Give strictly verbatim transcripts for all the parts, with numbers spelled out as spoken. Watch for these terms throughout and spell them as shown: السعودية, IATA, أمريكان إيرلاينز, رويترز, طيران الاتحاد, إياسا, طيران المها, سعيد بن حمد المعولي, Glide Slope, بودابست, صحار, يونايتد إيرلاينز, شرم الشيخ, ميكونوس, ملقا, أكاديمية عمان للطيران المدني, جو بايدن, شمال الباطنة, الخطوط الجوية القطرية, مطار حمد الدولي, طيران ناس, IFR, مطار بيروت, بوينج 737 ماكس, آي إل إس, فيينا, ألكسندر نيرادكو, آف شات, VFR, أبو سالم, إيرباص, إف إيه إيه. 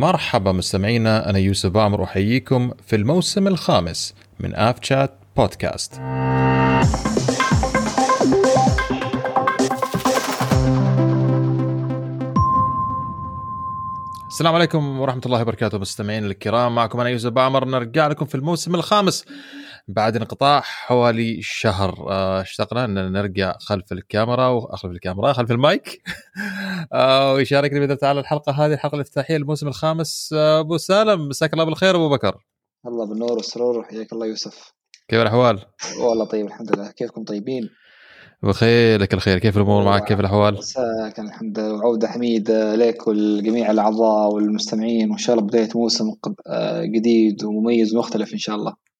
مرحبا مستمعينا، أنا يوسف بامر أحييكم في الموسم الخامس من آف شات بودكاست. السلام عليكم ورحمة الله وبركاته مستمعين الكرام، معكم أنا يوسف بامر. نرجع لكم في الموسم الخامس بعد انقطاع حوالي شهر. اشتقنا أن نرجع خلف الكاميرا وخلف الكاميرا خلف المايك ويشاركني بإذن تعالى الحلقة هذه، الحلقة الافتتاحية للموسم الخامس أبو سالم. مساك الله بالخير أبو بكر. الله بالنور والسرور وحياك الله يوسف. كيف الأحوال؟ والله طيب الحمد لله، كيفكم طيبين؟ بخير لك الخير، كيف الأمور معك، كيف الأحوال؟ كان الحمد لله، وعودة حميدة لك والجميع الأعضاء والمستمعين، وإن شاء الله بداية موسم جديد ومميز ومختلف إن شاء الله.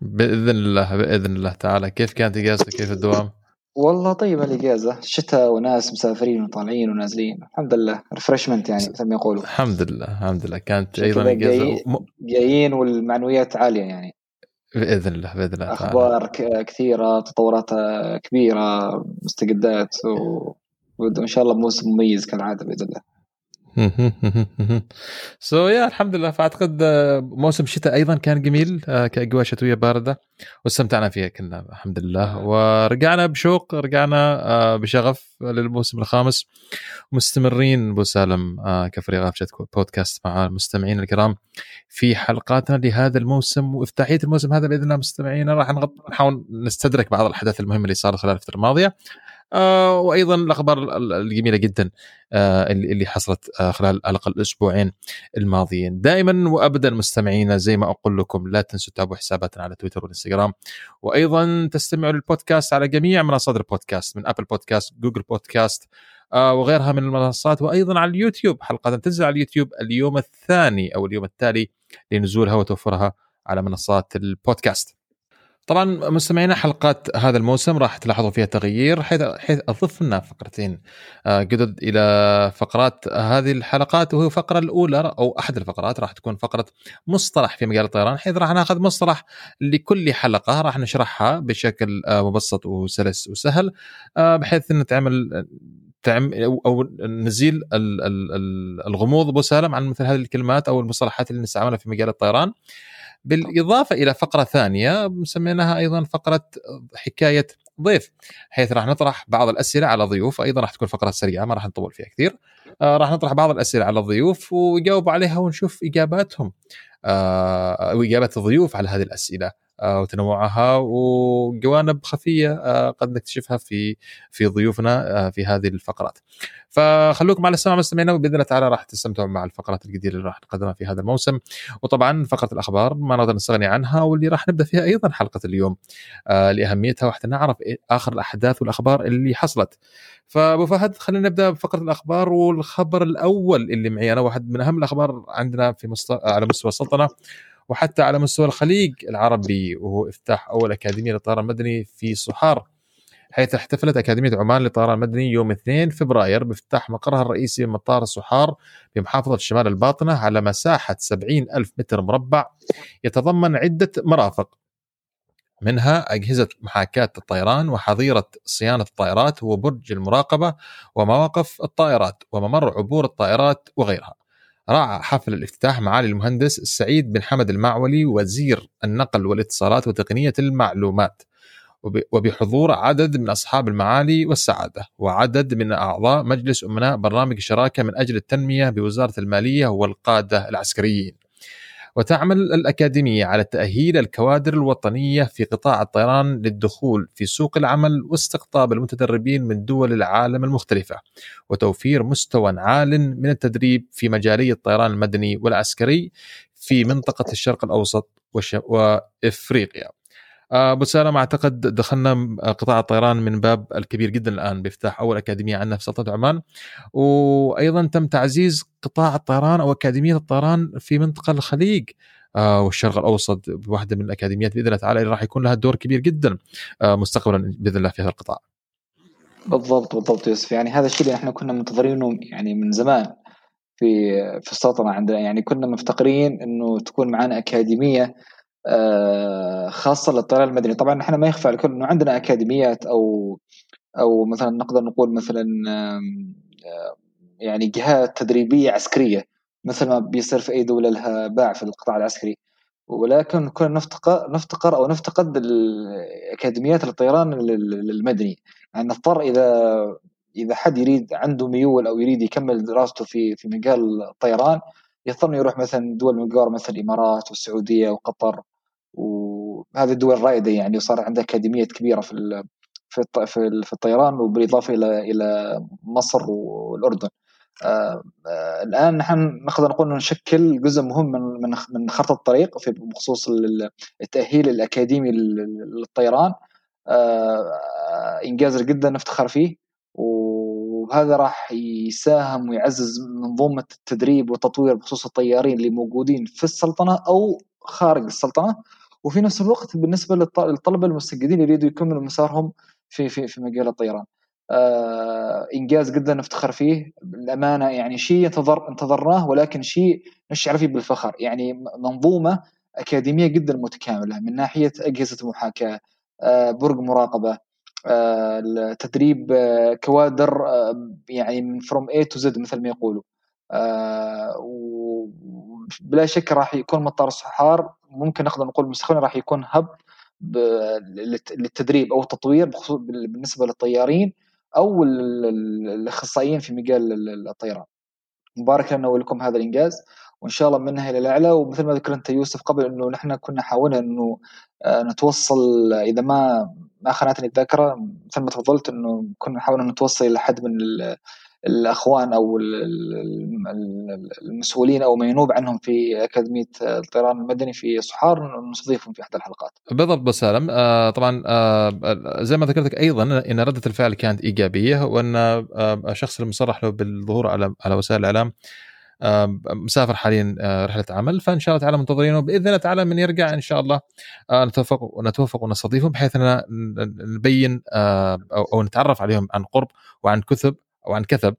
بإذن الله بإذن الله تعالى. كيف كانت إجازتك، كيف الدوام؟ والله طيبة الإجازة، شتاء وناس مسافرين وطالعين ونازلين، الحمد لله ريفرشمنت يعني مثل ما يقولوا. الحمد لله الحمد لله، كانت أيضا إجازة جايين والمعنويات عالية يعني. بإذن الله بإذن الله. أخبار كثيرة، تطورات كبيرة، مستجدات، وإن شاء الله موسم مميز كالعادة بإذن الله. سو يا الحمد لله. فأعتقد موسم الشتاء أيضا كان جميل، كأجواء شتوية باردة واستمتعنا فيها كنا الحمد لله، ورجعنا بشوق، رجعنا بشغف للموسم الخامس ومستمرين أبو سالم كفريق أفشات بودكاست مع المستمعين الكرام في حلقاتنا لهذا الموسم وافتتاحية الموسم هذا بإذن الله. مستمعينا راح نحاول نستدرك بعض الأحداث المهمة اللي صارت خلال الفترة الماضية، وأيضا الأخبار الجميلة جدا اللي حصلت خلال أقل الأسبوعين الماضيين. دائما وأبدا مستمعينا زي ما أقول لكم لا تنسوا تتابعوا حساباتنا على تويتر والإنستغرام، وأيضا تستمعوا للبودكاست على جميع منصات البودكاست من أبل بودكاست، جوجل بودكاست وغيرها من المنصات، وأيضا على اليوتيوب. حلقة تنزل على اليوتيوب اليوم الثاني أو اليوم التالي لنزولها وتوفرها على منصات البودكاست. طبعا مستمعينا حلقات هذا الموسم راح تلاحظوا فيها تغيير، حيث حيث أضفنا فقرتين جدد إلى فقرات هذه الحلقات، وهي الفقرة الأولى أو أحد الفقرات راح تكون فقرة مصطلح في مجال الطيران، حيث راح نأخذ مصطلح لكل حلقة راح نشرحها بشكل مبسط وسلس وسهل، بحيث أن تعمل أو نزيل الغموض أبو سالم عن مثل هذه الكلمات أو المصطلحات اللي نستعملها في مجال الطيران. بالإضافة إلى فقرة ثانية مسميناها أيضا فقرة حكاية ضيف، حيث راح نطرح بعض الأسئلة على ضيوف، أيضا راح تكون فقرة سريعة ما راح نطول فيها كثير، آه راح نطرح بعض الأسئلة على الضيوف ويجاوب عليها ونشوف إجاباتهم آه وإجابات الضيوف على هذه الأسئلة آه وتنوعها وجوانب خفية آه قد نكتشفها في في ضيوفنا آه في هذه الفقرات. فخلوكم على السمع مستمعينا، وبإذن الله تعالى راح تستمتعوا مع الفقرات الجديدة اللي راح نقدمها في هذا الموسم. وطبعا فقرة الأخبار ما نقدر نستغني عنها، واللي راح نبدأ فيها أيضا حلقة اليوم آه لأهميتها، وحتى نعرف آخر الأحداث والأخبار اللي حصلت. فأبو فهد خلينا نبدأ بفقرة الأخبار، والخبر الأول اللي معي أنا واحد من أهم الأخبار عندنا في مست... على مستوى السلطنة وحتى على مستوى الخليج العربي، وهو افتتاح أول أكاديمية للطيران المدني في صحار، حيث احتفلت أكاديمية عمان للطيران المدني يوم اثنين فبراير بافتتاح مقرها الرئيسي بمطار صحار بمحافظة شمال الباطنة على مساحة سبعين ألف متر مربع، يتضمن عدة مرافق منها أجهزة محاكاة الطيران وحظيرة صيانة الطائرات وبرج المراقبة ومواقف الطائرات وممر عبور الطائرات وغيرها. راعى حفل الافتتاح معالي المهندس سعيد بن حمد المعولي وزير النقل والاتصالات وتقنية المعلومات، وبحضور عدد من أصحاب المعالي والسعادة وعدد من أعضاء مجلس أمناء برنامج الشراكة من أجل التنمية بوزارة المالية والقادة العسكريين. وتعمل الأكاديمية على تأهيل الكوادر الوطنية في قطاع الطيران للدخول في سوق العمل واستقطاب المتدربين من دول العالم المختلفة، وتوفير مستوى عال من التدريب في مجالي الطيران المدني والعسكري في منطقة الشرق الأوسط وإفريقيا. أبو سالم أعتقد دخلنا قطاع الطيران من باب الكبير جدا الآن بافتتاح أول أكاديمية عندنا في سلطنة عمان، وأيضا تم تعزيز قطاع الطيران أو أكاديمية الطيران في منطقة الخليج والشرق الأوسط بواحدة من الأكاديميات بإذن الله تعالى اللي راح يكون لها دور كبير جدا مستقبلا بإذن الله في هذا القطاع. بالضبط بالضبط يوسف، يعني هذا الشيء اللي احنا كنا منتظرينه يعني من زمان في في السلطنة عندنا، يعني كنا مفتقرين إنه تكون معنا أكاديمية خاصة للطيران المدني. طبعا نحن ما يخفى على الكل انه عندنا اكاديميات او او مثلا نقدر نقول مثلا يعني جهات تدريبية عسكرية مثل ما بيصير في أي دولة لها باع في القطاع العسكري. ولكن كنا نفتقر, نفتقر أو نفتقد الأكاديميات للطيران المدني. يعني نضطر إذا إذا حد يريد عنده ميول أو يريد يكمل دراسته في في مجال الطيران يضطر يروح مثلا دول مجاور مثل الإمارات والسعودية وقطر، وهذه الدول الرائدة يعني، وصار عندها أكاديميات كبيرة في في في الطيران، وبالإضافة إلى إلى مصر والأردن. آآ آآ الآن نحن نقدر نقول إنه نشكل جزء مهم من من خرطة الطريق في بخصوص التأهيل الأكاديمي للطيران، إنجاز جدا نفتخر فيه، وهذا راح يساهم ويعزز منظومة التدريب والتطوير بخصوص الطيارين اللي موجودين في السلطنة أو خارج السلطنة. وفي نفس الوقت بالنسبة للطلبة المستجدين يريدوا يكملوا مسارهم في في في مجال الطيران، آه إنجاز جدا نفتخر فيه بالأمانة. يعني شيء انتظر انتظرناه ولكن شيء نشعر فيه بالفخر. يعني منظومة أكاديمية جدا متكاملة من ناحية أجهزة محاكاة، آه برج مراقبة، آه تدريب، آه كوادر، آه يعني من from A to Z مثل ما يقولوا. آه وبلا شك راح يكون مطار صحار ممكن نقدر نقول مستقبلا راح يكون هب للتدريب أو التطوير بالنسبة للطيارين أو الأخصائيين في مجال الطيران. مبارك لنا ولكم هذا الإنجاز، وإن شاء الله منها إلى الأعلى. ومثل ما ذكرت أنت يوسف قبل أنه نحن كنا حاولنا أنه نتوصل، إذا ما ما خانتني الذاكرة مثل ما تفضلت، أنه كنا حاولنا نتوصل إلى حد من الأخوان أو المسؤولين أو ما ينوب عنهم في أكاديمية الطيران المدني في صحار نستضيفهم في إحدى الحلقات. بالضبط بسالم. آه طبعا آه زي ما ذكرتك أيضا أن ردة الفعل كانت إيجابية، وأن آه الشخص المصرح له بالظهور على على وسائل الإعلام آه مسافر حاليا آه رحلة عمل. فإن شاء الله تعالى منتظرينه بإذن الله تعالى من يرجع إن شاء الله آه نتوفق ونتوفق ونستضيفهم بحيث أننا نبين آه أو, أو نتعرف عليهم عن قرب وعن كثب أو عن كثب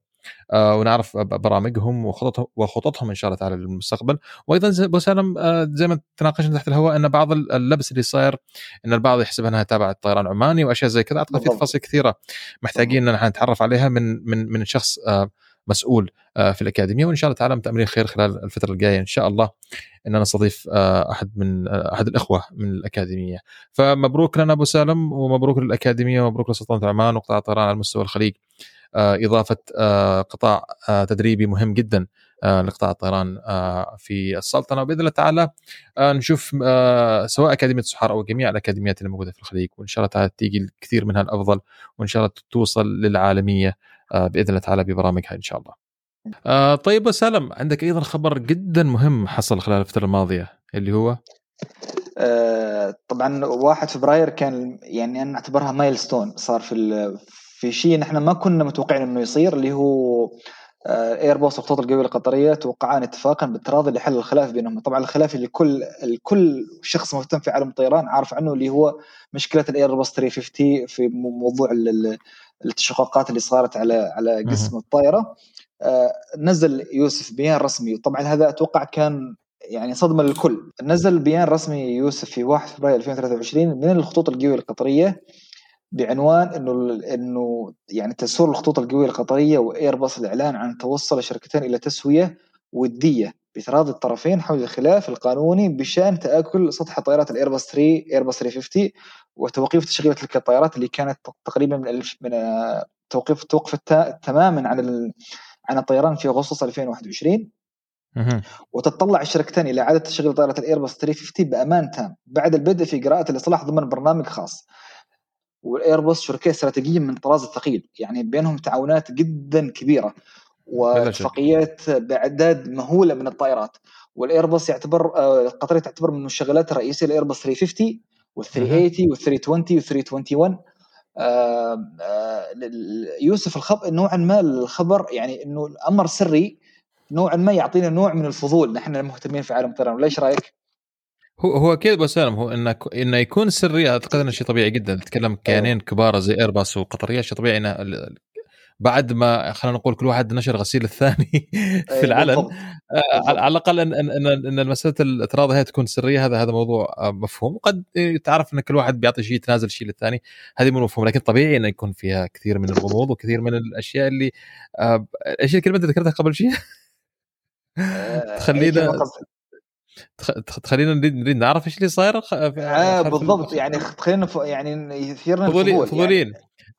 آه ونعرف برامجهم وخططهم وخططهم إن شاء الله تعالى للمستقبل. وأيضا زي أبو سالم آه زي ما تناقشنا تحت الهواء أن بعض اللبس اللي صاير أن البعض يحسب أنها تابعة الطيران العماني وأشياء زي كذا. أعتقد في تفاصيل كثيرة محتاجين أن نتعرف عليها من من من شخص آه مسؤول آه في الأكاديمية. وإن شاء الله تعالى متأملين خير خلال الفترة الجاية إن شاء الله أننا نستضيف آه أحد من آه أحد الأخوة من الأكاديمية. فمبروك لنا أبو سالم، ومبروك للأكاديمية، ومبروك لسلطنة عمان وقطاع الطيران على مستوى الخليج. إضافة قطاع تدريبي مهم جدا لقطاع الطيران في السلطنة، وبإذن الله تعالى نشوف سواء أكاديمية صحار أو جميع الأكاديميات الموجودة في الخليج، وإن شاء الله تعالى تيجي الكثير منها الأفضل، وإن شاء الله توصل للعالمية بإذن الله تعالى ببرامجها إن شاء الله. طيب وسلم، عندك أيضا خبر جدا مهم حصل خلال الفترة الماضية اللي هو طبعا واحد فبراير كان، يعني أنا أعتبرها مايلستون صار في ال في شيء نحن ما كنا متوقعين انه يصير، اللي هو إيرباص والخطوط الجوية القطرية توقعان اتفاقا بالتراضي لحل الخلاف بينهم. طبعا الخلاف اللي كل الكل شخص مهتم في عالم الطيران عارف عنه، اللي هو مشكلة الإيرباص ثلاثمية وخمسين في موضوع التشققات اللي صارت على على جسم الطائرة. نزل يوسف بيان رسمي، وطبعا هذا اتوقع كان يعني صدمة للكل. نزل بيان رسمي يوسف في واحد فبراير ألفين وثلاثة وعشرين من الخطوط الجوية القطرية بعنوان انه انه يعني تسر الخطوط الجويه القطريه وايرباص الاعلان عن توصل الشركتين الى تسويه وديه بتراضي الطرفين حول الخلاف القانوني بشان تاكل سطح طائرات الايرباص ثلاثة ايرباص ثلاثمية وخمسين وتوقيف تشغيل تلك الطائرات اللي كانت تقريبا من من توقيف توقفت تماما عن عن الطيران في أغسطس ألفين وواحد وعشرين. وتتطلع الشركتان الى اعاده تشغيل طائرات الايرباص ثلاثمية وخمسين بامان تام بعد البدء في إجراءات الاصلاح ضمن برنامج خاص. والإيرباص شركة استراتيجية من طراز الثقيل، يعني بينهم تعاونات جدا كبيرة واتفاقيات بأعداد مهولة من الطائرات. والإيرباص يعتبر قطرية تعتبر من المشغلات الرئيسية للإيرباص ثلاثمية وخمسين والثلاثمية وثمانين والثلاثمية وعشرين والثلاثمية وواحد وعشرين. يوسف الخبر نوعا ما الخبر يعني إنه الأمر سري نوعا ما، يعطينا نوع من الفضول نحن المهتمين في عالم الطيران. وليش رأيك؟ هو هو كده بسالم، هو إنه إنه يكون سري أعتقد إنه شيء طبيعي جدا. نتكلم كيانين كبار زي إيرباص وقطرية، شيء طبيعي إنه بعد ما خلينا نقول كل واحد نشر غسيل الثاني في العلن. بالضبط. بالضبط. على الأقل إن إن إن المسألة التراضي هي تكون سرية، هذا هذا موضوع مفهوم. وقد تعرف إن كل واحد بيعطي شيء يتنازل شيء للثاني، هذه مو مفهوم، لكن طبيعي إنه يكون فيها كثير من الغموض وكثير من الأشياء اللي أشياء الكلمة ذكرتها قبل شيء تخلينا تخلينا نريد نعرف ايش اللي صاير. اه بالضبط يعني خلينا يعني يثيرنا الفضولين.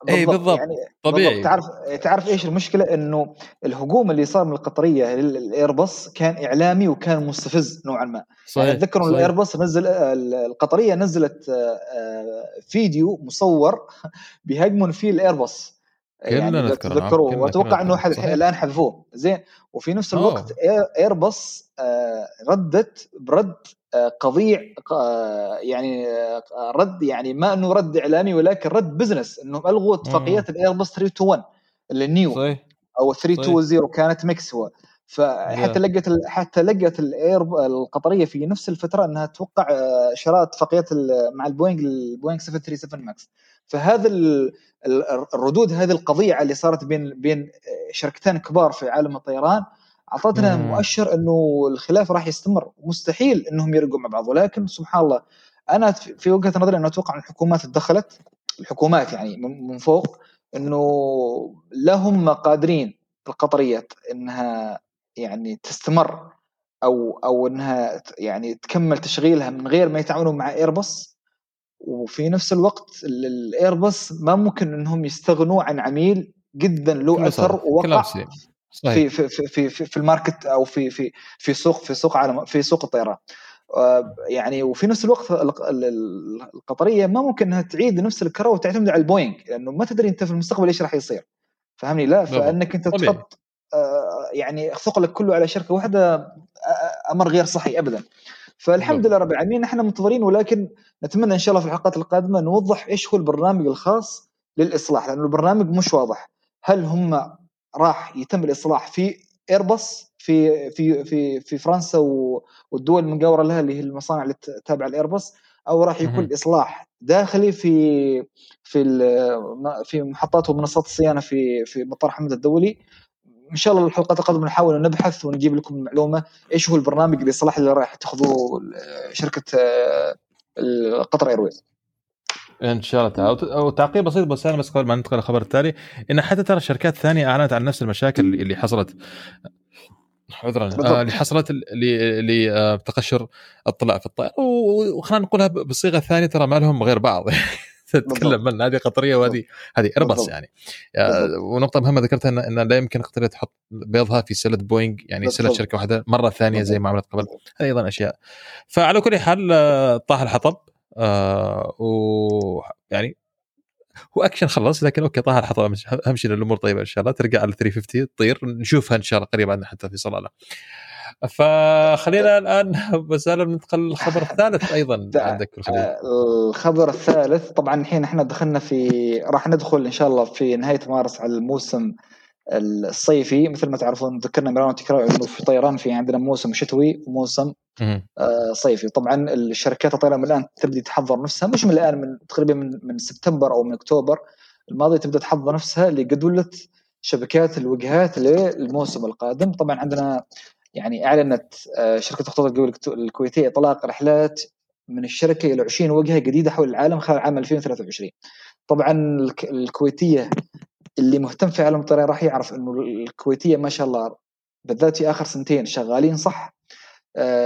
اي بالضبط يعني طبيعي بالضبط. تعرف تعرف ايش المشكله؟ انه الهجوم اللي صار من القطريه للايرباص كان اعلامي وكان مستفز نوعا ما. اتذكروا الايرباص نزل القطريه نزلت فيديو مصور بهجمون فيه الايرباص يعني تذكروا، واتوقع انه احد الان حذفوه زين. وفي نفس الوقت أوه. ايرباص ردت برد قضيع يعني رد يعني ما انه رد اعلامي ولكن رد بزنس، انهم الغوا اتفاقيات الايرباص ثلاثمية واحد وعشرين اللي نيو صحيح. او ثلاثمية وعشرين كانت ميكس هو. فحتى لقت حتى لقت الاير القطريه في نفس الفتره انها توقع شراء اتفاقيات مع البوينج البوينج سبعمية وسبعة وثلاثين ماكس. فهذا الردود هذه القضية اللي صارت بين بين شركتين كبار في عالم الطيران أعطتنا مؤشر إنه الخلاف راح يستمر، مستحيل إنهم يرجعوا مع بعض. ولكن سبحان الله أنا في وجهة نظري أنه أتوقع أن الحكومات تدخلت، الحكومات يعني من فوق إنه لهم قادرين القطريات إنها يعني تستمر أو أو إنها يعني تكمل تشغيلها من غير ما يتعاونوا مع إيرباص. وفي نفس الوقت الايرباص ما ممكن انهم يستغنوا عن عميل جدا له اثر ووقع في في في في الماركت او في في في سوق في سوق عالم في سوق الطيران يعني. وفي نفس الوقت القطريه ما ممكن انها تعيد نفس الكره وتعتمد على البوينج، لانه ما تدري انت في المستقبل ايش راح يصير، فهمني؟ لا فانك انت تحط يعني ثقلك كله على شركه واحده امر غير صحي ابدا. فالحمد لله رب العالمين احنا منتظرين، ولكن نتمنى ان شاء الله في الحلقات القادمه نوضح ايش هو البرنامج الخاص للاصلاح، لانه البرنامج مش واضح. هل هم راح يتم الاصلاح في ايرباص في في في في فرنسا والدول المجاوره لها اللي هي المصانع اللي تابعه لايرباص، او راح يكون الاصلاح داخلي في في في محطات ومنصات الصيانه في في مطار حمد الدولي؟ إن شاء الله الحلقات القادمة نحاول نبحث ونجيب لكم المعلومة إيش هو البرنامج الإصلاح اللي راح تأخذوه شركة القطر إيرويز إن شاء الله. أو تعقيب بسيط بس أنا بس قبل ما ننتقل للخبر التالي، إن حتى ترى شركات ثانية أعلنت عن نفس المشاكل اللي حصلت عذرا آه اللي حصلت اللي آه بتقشر الطلاء في الطائرة، وخلنا نقولها بصيغة ثانية ترى ما لهم غير بعض تتكلم من هذه قطريه وهذه هذه ايرباص يعني. بالضبط. ونقطه مهمه ذكرتها ان, إن لا يمكن قطريه تحط بيضها في سله بوينج يعني بالضبط. سله شركه واحده مره ثانيه زي ما عملت قبل، هذه ايضا اشياء. فعلى كل حال طاح الحطب آه ويعني هو اكشن خلص، لكن اوكي طاح الحطب همشي للامور طيبه ان شاء الله ترجع على ثلاثمية وخمسين تطير، نشوفها ان شاء الله قريبا حتى في صلاله. فخلينا الآن بسالم ننتقل للخبر الثالث أيضا. عندك الخبر الثالث طبعا الحين احنا دخلنا في راح ندخل إن شاء الله في نهاية مارس على الموسم الصيفي. مثل ما تعرفون ذكرنا مرارا وتكرارا إنه في طيران في عندنا موسم شتوي وموسم آه صيفي. طبعا الشركات الطيران من الآن تبدأ تحضر نفسها، مش من الآن، من تقريبا من, من سبتمبر أو من أكتوبر الماضي تبدأ تحضر نفسها لجدولة شبكات الوجهات للموسم القادم. طبعا عندنا يعني أعلنت شركة الخطوط الجوية الكويتية إطلاق رحلات من الشركة إلى عشرين وجهة جديدة حول العالم خلال عام ألفين وثلاثة وعشرين. طبعا الكويتية اللي مهتم في عالم الطيران راح يعرف إنه الكويتية ما شاء الله بالذات في آخر سنتين شغالين صح،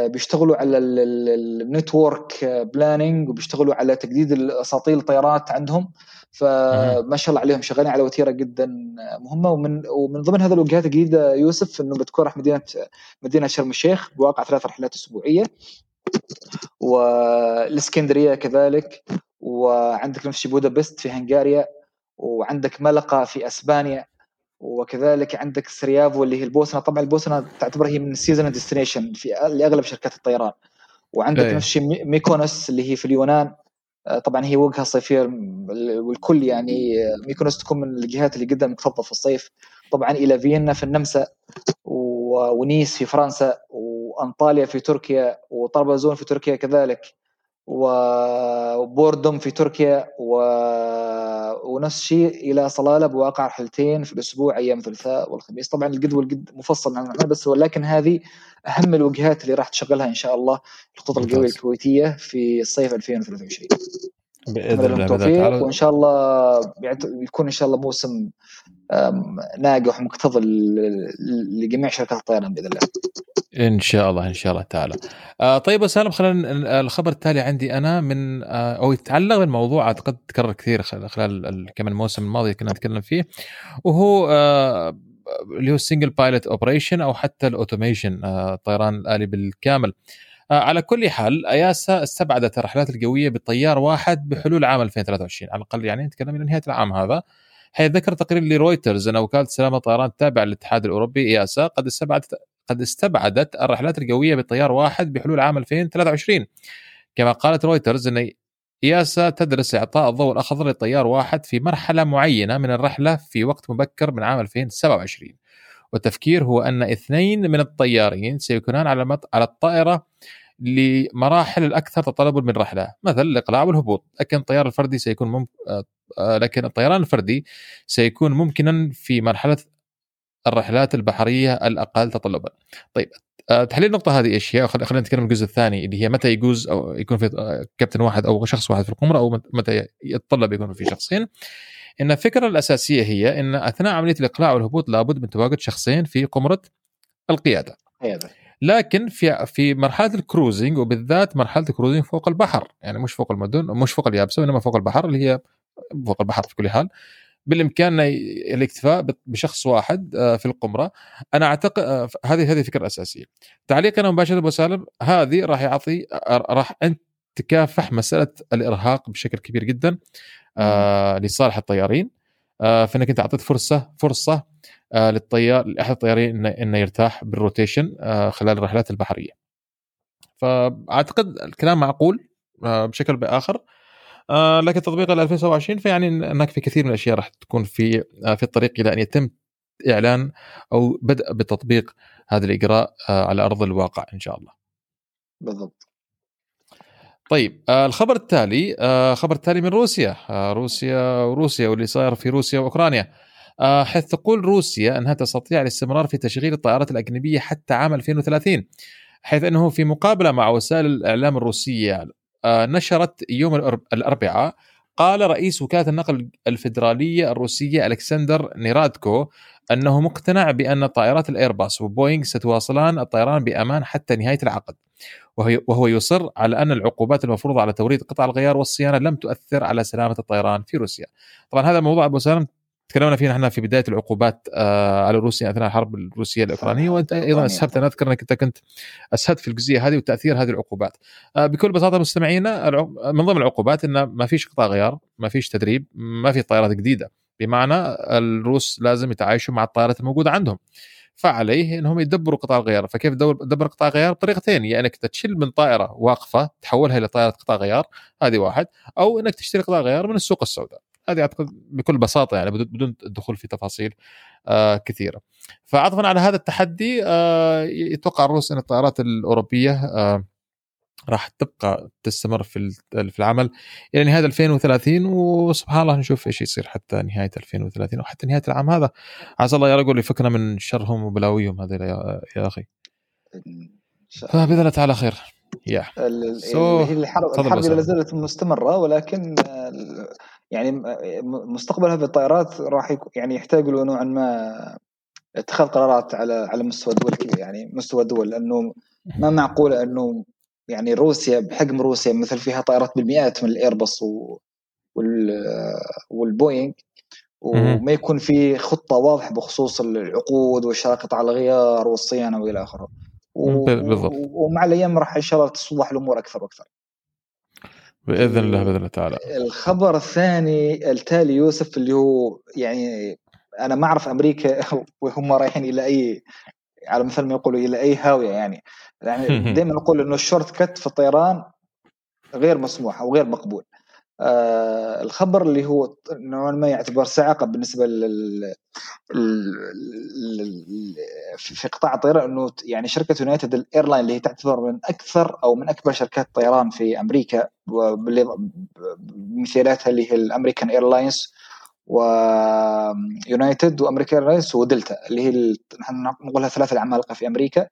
بيشتغلوا على النتورك بلانينج وبيشتغلوا على تجديد الأساطيل الطيارات عندهم، فما شاء الله عليهم شغالين على وتيره جدا مهمه. ومن ومن ضمن هذا الوجهات الجديده يوسف انه بتكون راح مدينه مدينه شرم الشيخ بواقع ثلاث رحلات اسبوعيه، والاسكندريه كذلك، وعندك نفس بودابست في هنغاريا، وعندك ملقا في اسبانيا، وكذلك عندك سريافو اللي هي البوسنه. طبعا البوسنه تعتبر هي من السيزونال ديستنيشن في لاغلب شركات الطيران. وعندك أيه. نفس ميكونوس اللي هي في اليونان، طبعا هي وجهه صيفيه والكل يعني ميكونوس تكون من الجهات اللي جدا مكتظه في الصيف. طبعا الى فيينا في النمسا، ونيس في فرنسا، وانطاليا في تركيا، وطرابزون في تركيا كذلك، وبوردوم في تركيا، و... ونفس شيء الى صلاله بواقع رحلتين في الاسبوع ايام الثلاثاء والخميس. طبعا الجدول جد مفصل عن بس، ولكن هذه اهم الوجهات اللي راح تشغلها ان شاء الله الخطوط الجويه الكويتيه في الصيف ألفين وثلاثة وعشرين باذن الله تعالى. وان شاء الله يكون ان شاء الله موسم ناجح ومكتظ لجميع شركات الطيران باذن الله. إن شاء الله إن شاء الله تعالى. آه طيب وسالم، خلينا الخبر التالي عندي أنا من آه أو يتعلق بالموضوع أعتقد تكرر كثير خلال كم الموسم الماضي كنا نتكلم فيه، وهو آه اللي هو السينجل بايلوت أوبريشن أو حتى الأوتوميشن، آه الطيران الآلي بالكامل. آه على كل حال إياسا استبعدت الرحلات الجوية بطيار واحد بحلول عام ألفين وثلاثة وعشرين على الأقل، يعني نتكلم إلى نهاية العام هذا. حيث ذكر تقرير لرويترز أن وكالة سلامة الطيران التابعة للاتحاد الأوروبي إياسا قد استبعدت قد استبعدت الرحلات الجوية بطيار واحد بحلول عام ألفين وثلاثة وعشرين. كما قالت رويترز أن إياسا تدرس إعطاء الضوء الأخضر لطيار واحد في مرحلة معينة من الرحلة في وقت مبكر من عام ألفين وسبعة وعشرين، والتفكير هو أن اثنين من الطيارين سيكونان على على الطائرة لمراحل الأكثر تطلبا من رحلة، مثل الإقلاع والهبوط. لكن الطيار الفردي سيكون مم... لكن الطيران الفردي سيكون ممكنا في مرحلة الرحلات البحرية الأقل تطلبا. طيب تحليل النقطة هذه إيش هي؟ خلينا نتكلم الجزء الثاني اللي هي متى يجوز أو يكون في كابتن واحد أو شخص واحد في القمرة، أو متى يتطلب يكون في شخصين. إن الفكرة الأساسية هي إن أثناء عملية الإقلاع والهبوط لابد من تواجد شخصين في قمرة القيادة. لكن في في مرحلة الكروزينج، وبالذات مرحلة الكروزينج فوق البحر، يعني مش فوق المدن مش فوق اليابسة وإنما فوق البحر اللي هي فوق البحر، في كل حال بالإمكان الاكتفاء بشخص واحد في القمرة. أنا أعتقد هذه هذه فكرة أساسية. تعليقنا مباشرة أبو سالم، هذه راح يعطي راح أنت تكافح مسألة الإرهاق بشكل كبير جدا لصالح الطيارين، فإنك أنت أعطيت فرصة فرصة للطيار لأحد الطيارين إنه يرتاح بالروتيشن خلال الرحلات البحرية. فأعتقد الكلام معقول بشكل بآخر، آه لكن تطبيق ال ألفين وسبعة وعشرين فيعني هناك في كثير من الأشياء راح تكون في آه في الطريق إلى أن يتم إعلان أو بدء بتطبيق هذا الإجراء آه على أرض الواقع إن شاء الله. بالضبط. طيب آه الخبر التالي آه خبر التالي من روسيا آه روسيا وروسيا واللي صاير في روسيا وأوكرانيا، آه حيث تقول روسيا أنها تستطيع الاستمرار في تشغيل الطائرات الأجنبية حتى عام ألفين وثلاثين، حيث أنه في مقابلة مع وسائل الإعلام الروسية نشرت يوم الأربعاء، قال رئيس وكالة النقل الفيدرالية الروسية ألكسندر نيرادكو أنه مقتنع بأن طائرات الإيرباص وبوينغ ستواصلان الطيران بأمان حتى نهاية العقد، وهو يصر على أن العقوبات المفروضة على توريد قطع الغيار والصيانة لم تؤثر على سلامة الطيران في روسيا. طبعا هذا الموضوع أبو سالم تكلمنا فيه نحن في بداية العقوبات على روسيا أثناء الحرب الروسية الأوكرانية، وأنت أيضا أسهبت، أنا أذكر أنك أنت كنت أسهبت في الجزئية هذه وتأثير هذه العقوبات. بكل بساطة مستمعينا، من ضمن العقوبات إن ما فيش قطاع غيار، ما فيش تدريب، ما في طائرات جديدة، بمعنى الروس لازم يتعايشوا مع الطائرات الموجودة عندهم، فعليه إنهم يدبروا قطاع الغيار. فكيف دبر قطاع غيار؟ بطريقتين، يعني إنك تشيل من طائرة واقفة تحولها إلى طائرة قطاع غيار، هذه واحد، أو إنك تشتري قطاع غيار من السوق السوداء. هذه أعتقد بكل بساطة يعني بدون الدخول في تفاصيل آه كثيرة. فعطفا على هذا التحدي آه يتوقع الروس أن الطائرات الأوروبية آه راح تبقى تستمر في في العمل إلى نهاية ألفين وثلاثين، وسبحان الله نشوف إيش يصير حتى نهاية ألفين وثلاثين أو حتى نهاية العام هذا. عسى الله يا رجل يفكنا من شرهم وبلاويهم هذه يا, يا أخي، فبإذن الله تعالى خير. Yeah. So الحرب الحرب لا زالت مستمرة، ولكن يعني مستقبل هذه الطائرات راح يعني يحتاجوا نوعا ما اتخاذ قرارات على على مستوى الدول كبير، يعني مستوى الدول، لأنه ما معقول أنه يعني روسيا بحجم روسيا مثل فيها طائرات بالمئات من الإيرباص والبوينغ وما يكون في خطة واضحة بخصوص العقود والشراكة على الغيار والصيانة وإلى آخره. و... ومع الأيام راح إن شاء الله تصبح الأمور أكثر وأكثر بإذن الله بإذن الله تعالى. الخبر الثاني التالي يوسف، اللي هو يعني أنا ما أعرف أمريكا وهم رايحين إلى أي، على مثل ما يقولوا إلى أي هاوية، يعني يعني دائما نقول إنه الشورت كت في الطيران غير مسموح أو غير مقبول. آه الخبر اللي هو نوعا ما يعتبر صعقة بالنسبة لل في قطاع الطيران، إنه يعني شركة يونايتد إيرلاينز اللي هي تعتبر من أكثر أو من أكبر شركات الطيران في أمريكا، بمثالاتها اللي هي الأمريكان إيرلاينز ويونايتد وأمريكان إيرلاينز ودلتا، اللي هي نقولها ثلاثة العمالقة في أمريكا،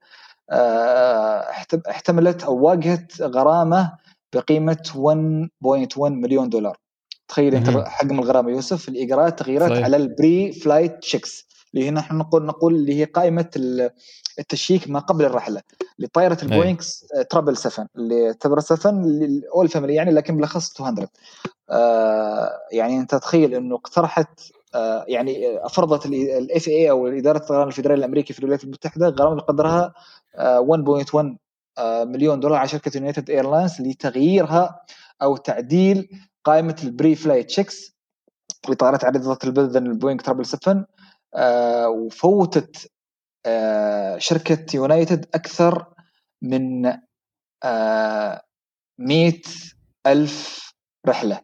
آه احتملت أو واجهت غرامة بقيمة واحد فاصلة واحد مليون دولار. تخيل انت حجم الغرامه يوسف، الاجراءات تغييرات على البري فلايت تشيكس اللي هي نحن نقول نقول اللي هي قائمة التشييك ما قبل الرحلة لطائرة البوينج ترابل سفن اللي تبر سفن للأول فاميلي يعني، لكن بلخص مئتين. آه يعني أنت تخيل إنه اقترحت آه يعني أفرضت ال إف إيه إيه أو الإدارة الطيران الفيدرالية الأمريكية في الولايات المتحدة غرامة قدرها آه واحد فاصلة واحد آه مليون دولار على شركة يونايتد إيرلاينز لتغييرها أو تعديل قائمة البري فلايت تشيكس لطائرات عريضة البذن البوينج ترابل سفن. آه وفوتت آه شركة يونايتد أكثر من آه مئة ألف رحلة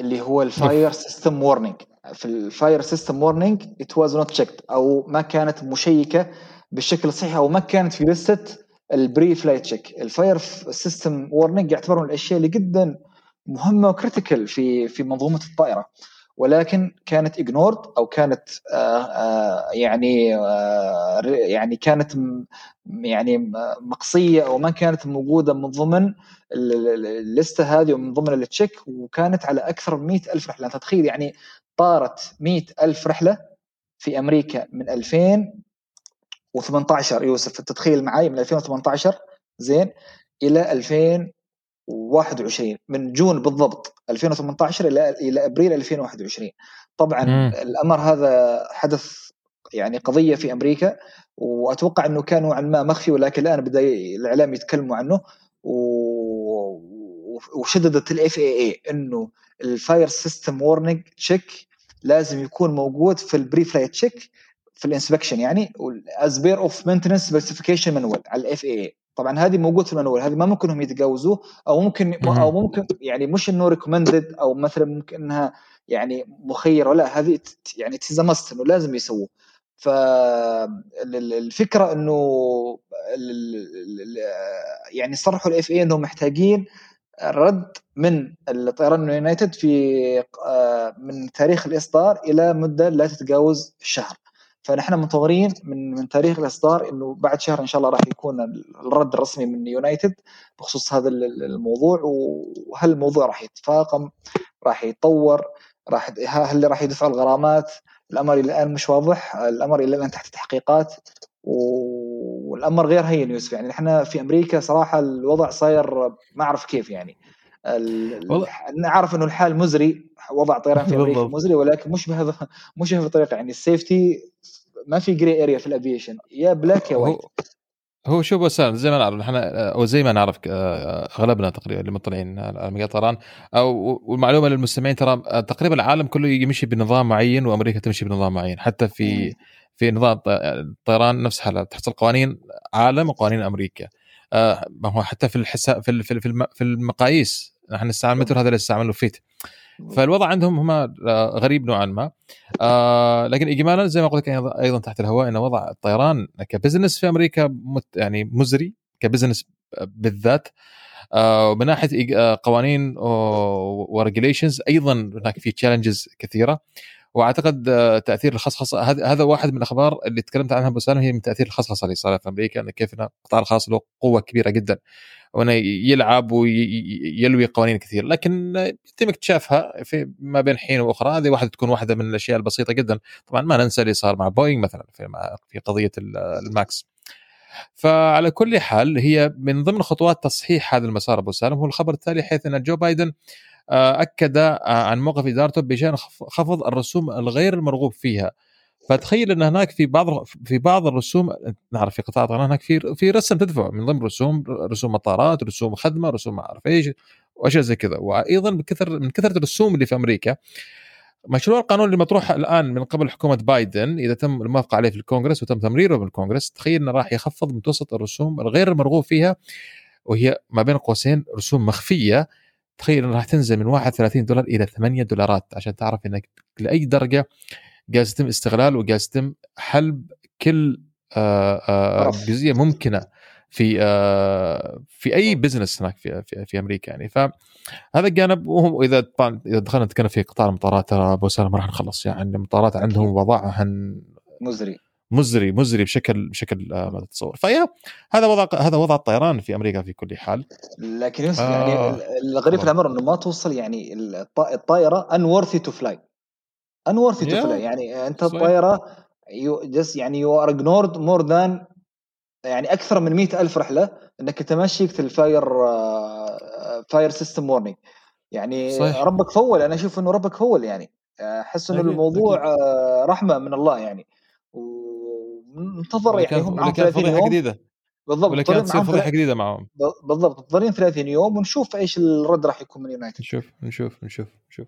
اللي هو الفاير سيستم وورنينج. في الفاير سيستم وورنينج it was not checked أو ما كانت مشيكة بالشكل الصحيح أو ما كانت في لستة البري فلايت تشيك. الفاير سيستم وورنينج يعتبرون الأشياء اللي جدا مهمة وكريتيكال في في منظومة الطائرة، ولكن كانت إجنورد أو كانت آآ آآ يعني آآ يعني كانت يعني مقصية أو ما كانت موجودة من ضمن الليستة هذه ومن ضمن التشيك، وكانت على أكثر من مئة ألف رحلة. تتخيل يعني طارت مئة ألف رحلة في أمريكا من ألفين وثمانية عشر يوسف، تتخيل معي من ألفين وثمانية عشر زين إلى ألفين وواحد وعشرين من جون بالضبط ألفين وثمانية عشر إلى إلى أبريل ألفين وواحد وعشرين. طبعا مم. الأمر هذا حدث يعني قضية في أمريكا، وأتوقع أنه كان نوعا ما مخفي، ولكن الآن بدأ الإعلام يتكلموا عنه و... وشددت ال إف إيه إيه أنه الفاير سيستم وورنينج تشيك لازم يكون موجود في البري فلايت تشيك في الانسبكشن يعني والأزبير أوف مينتنس سبيسيفيكيشن مانوال على ال إف إيه إيه. طبعا هذه موجود في المانوال، هذه ما ممكن هم يتجاوزوه او ممكن او ممكن يعني مش انه ريكومندد او مثلا ممكن انها يعني مخير، ولا هذه يعني تزمست انه لازم يسووه. فالفكره انه يعني صرحوا الاف اي انهم محتاجين رد من الطيران يونايتد في من تاريخ الاصدار الى مده لا تتجاوز الشهر، فنحن منتظرين من من تاريخ الإصدار إنه بعد شهر إن شاء الله راح يكون الرد الرسمي من يونايتد بخصوص هذا الموضوع. وهل الموضوع راح يتفاقم، راح يتطور، راح هل راح يدفع الغرامات؟ الأمر إلى الآن مش واضح، الأمر إلى الآن تحت تحقيقات والأمر غير هين يوسف. يعني نحن في أمريكا صراحة الوضع صاير ما أعرف كيف يعني ال... نعرف إنه الحال مزري، وضع طيران في أمريكا مزري، ولكن مش بهذا مش بهذه الطريقة. يعني السيفتي ما في جري اريا في الافيشن، يا بلاك يا وايت. هو شو بسال زي ما نعرف نحن او زي ما نعرف اغلبنا تقريبا اللي مطلعين على مجال طيران، او والمعلومه للمستمعين ترى تقريبا العالم كله يمشي بنظام معين وامريكا تمشي بنظام معين، حتى في في نظام الطيران نفس حالها تحصل قوانين عالم وقوانين امريكا. ما هو حتى في الحساب في في المقاييس نحن نستعمل متر هذا اللي استعمله فيت، فالوضع عندهم هما غريب نوعا ما. آه لكن إجمالا زي ما قلت أيضا تحت الهواء إن وضع الطيران كبزنس في أمريكا مت يعني مزري كبزنس بالذات. آه من ناحية قوانين وريجيليشنز أيضا هناك في تشالنجز كثيرة، وأعتقد تأثير الخصخصة هذا واحد من الأخبار اللي تكلمت عنها أبو سالم، هي من تأثير الخصخصة اللي صار في أمريكا، أن كيف أن القطاع الخاص له قوة كبيرة جدا وأنه يلعب ويلوي قوانين كثير، لكن يتم اكتشافها في ما بين حين وأخرى. هذه واحدة تكون واحدة من الأشياء البسيطة جدا. طبعا ما ننسى اللي صار مع بوينج مثلا في قضية الماكس. فعلى كل حال هي من ضمن خطوات تصحيح هذا المسار أبو سالم هو الخبر التالي، حيث أن جو بايدن أكد عن موقف إدارته بشأن خفض الرسوم الغير المرغوب فيها. فتخيل أن هناك في بعض في بعض الرسوم نعرف في قطاع طيران هناك في في رسم تدفع من ضمن رسوم رسوم مطارات، رسوم خدمة، رسوم ما أعرف إيش وأشياء زي كذا. وأيضا بكثر من كثرة الرسوم اللي في أمريكا، مشروع القانون اللي مطروح الآن من قبل حكومة بايدن إذا تم الموافقة عليه في الكونغرس وتم تمريره بالكونغرس، تخيل أنه راح يخفض متوسط الرسوم الغير المرغوب فيها، وهي ما بين قوسين رسوم مخفية. تخيل أنها راح تنزل من واحد وثلاثين دولار إلى ثمانية دولارات، عشان تعرف أنك لأي درجة جاز يتم استغلال وجاز يتم حلب كل جزئية ممكنة في في أي بزنس هناك في في, في أمريكا يعني. فهذا الجانب. وهم إذا طبعا إذا دخلنا نتكلم في قطاع المطارات ترى أبو سالم راح نخلص يعني. المطارات عندهم وضعها مزري مزري مزري بشكل بشكل ما تتصور. فيا هذا وضع هذا وضع الطيران في امريكا في كل حال. لكن آه يعني الغريب في الامر انه ما توصل يعني الطائره unworthy to fly انور في تفرق. يعني انت الطائره جس يعني يو ار اجنورد مور ذان يعني اكثر من مئة الف رحله انك تمشيك في الفاير فاير سيستم وورنينج. يعني صحيح. ربك فول. انا اشوف انه ربك فول يعني احس انه الموضوع أكيد. رحمه من الله يعني ومنتظر يعني هم عم ثلاثين جديده بالضبط ولكن تصير فضيحه جديده معهم بالضبط ضرين ثلاثين يوم ونشوف ايش الرد راح يكون من يونايتد. نشوف نشوف نشوف نشوف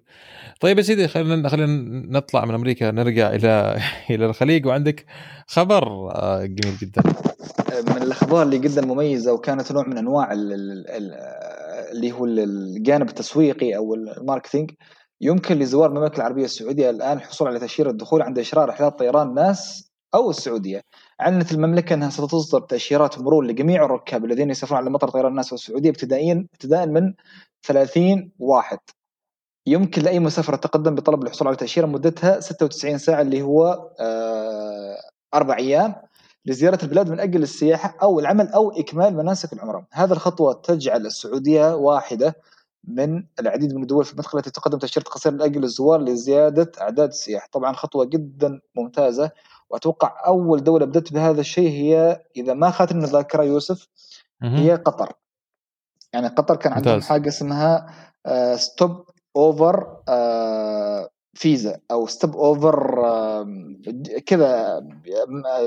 طيب يا سيدي خلينا خلينا نطلع من امريكا نرجع الى الى الخليج. وعندك خبر جميل جدا من الاخبار اللي جدا مميزه وكانت نوع من انواع اللي هو الجانب التسويقي او الماركتينج. يمكن لزوار المملكه العربيه السعوديه الان الحصول على تاشيره الدخول عند اشراء رحلات طيران ناس او السعوديه. اعلنت المملكه انها ستصدر تاشيرات مرور لجميع الركاب الذين يسافرون على مطار طيران ناس والسعوديه ابتدائيا ابتداء من ثلاثين واحد. يمكن لاي مسافر تقدم بطلب الحصول على تاشيره مدتها ستة وتسعين ساعة اللي هو اربع ايام لزيارة البلاد من أجل السياحة أو العمل أو إكمال مناسك العمرة. هذا الخطوة تجعل السعودية واحدة من العديد من الدول في المنطقة التي تقدم تأشيرة قصيرة من أجل الزوار لزيادة أعداد السياح. طبعا خطوة جدا ممتازة وأتوقع أول دولة بدأت بهذا الشيء هي إذا ما خاتني الذاكرة يوسف هي قطر. يعني قطر كان عندهم حاجة اسمها ستوب أوفر فيزا او ستيب اوفر كذا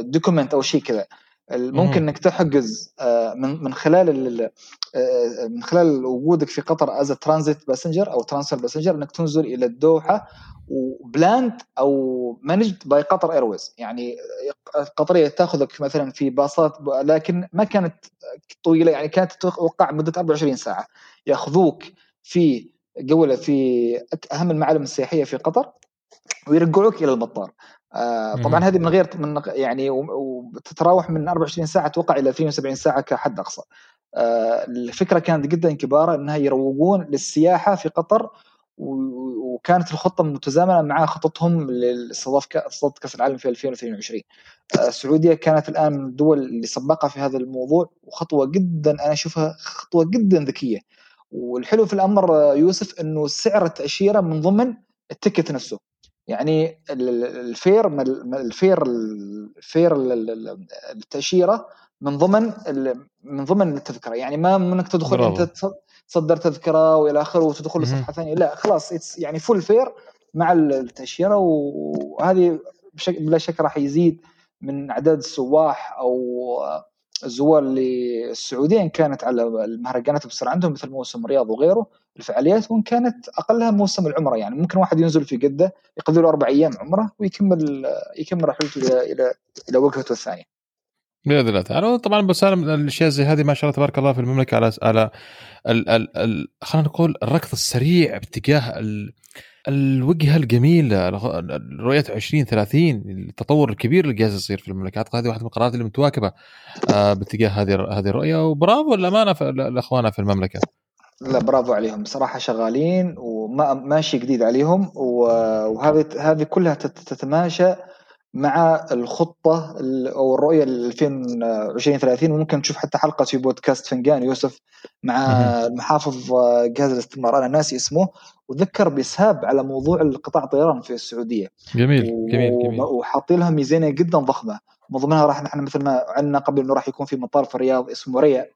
دوكمنت او شيء كذا ممكن انك تحجز من من خلال من خلال وجودك في قطر از ترانزيت باسنجر او ترانسفير باسنجر انك تنزل الى الدوحه وبلاند او مانجد باي قطر ايرويز. يعني قطريه تاخذك مثلا في باصات لكن ما كانت طويله يعني كانت تتوقع مده أربعة وعشرين ساعة ياخذوك في جولة في أهم المعالم السياحية في قطر ويرجعوك إلى المطار. آه طبعا هذه من غير من يعني وتتراوح من أربعة وعشرين ساعة توقع إلى اثنين وسبعين ساعة كحد أقصى. آه الفكرة كانت جدا كبيرة أنها يروجون للسياحة في قطر وكانت الخطة متزامنة مع خطتهم للاستضافة كأس العالم في ألفين واثنين وعشرين. آه السعودية كانت الآن من الدول اللي سبقها في هذا الموضوع وخطوة جدا أنا أشوفها خطوة جدا ذكية. والحلو في الأمر يوسف أنه سعر التأشيرة من ضمن التكت نفسه. يعني الفير الفير الفير التأشيرة من ضمن من ضمن التذكرة. يعني ما منك تدخل برضو. أنت تصدر تذكرة وإلى آخره وتدخل لصفحة ثانية لا خلاص يعني فول فير مع التأشيرة. وهذه بلا شك راح يزيد من عدد السواح أو الزوار للسعودية إن كانت على المهرجانات بصير عندهم مثل موسم الرياض وغيره الفعاليات وإن كانت أقلها موسم العمرة. يعني ممكن واحد ينزل في جدة يقضي له أربع أيام عمرة ويكمل يكمل رحلته إلى إلى إلى وجهته الثانية بإذن الله تعالى. طبعا أبو سالم الأشياء زي هذه ما شاء الله تبارك الله في المملكة على على ال ال ال خلينا نقول الركض السريع باتجاه ال الوجهة الجميلة رؤية عشرين ثلاثين التطور الكبير اللي جالس يصير في المملكة. أعتقد هذه واحدة من القرارات اللي متواكبة باتجاه هذه هذه الرؤية. وبرافو الأمانة لأخواننا في المملكة. لا برافو عليهم صراحة شغالين وما ماشي جديد عليهم وهذه هذه كلها تتماشى مع الخطة أو الرؤية لألفين وعشرين ثلاثين. وممكن تشوف حتى حلقة في بودكاست فنجان يوسف مع المحافظ جهاز الاستثمار أنا ناسي اسمه وذكر بسهاب على موضوع القطاع الطيران في السعودية. جميل و... جميل جميل وحاطين لها ميزانية جدا ضخمة من ضمنها راح نحن مثل ما عنا قبل إنه راح يكون في مطار في الرياض اسمه ريا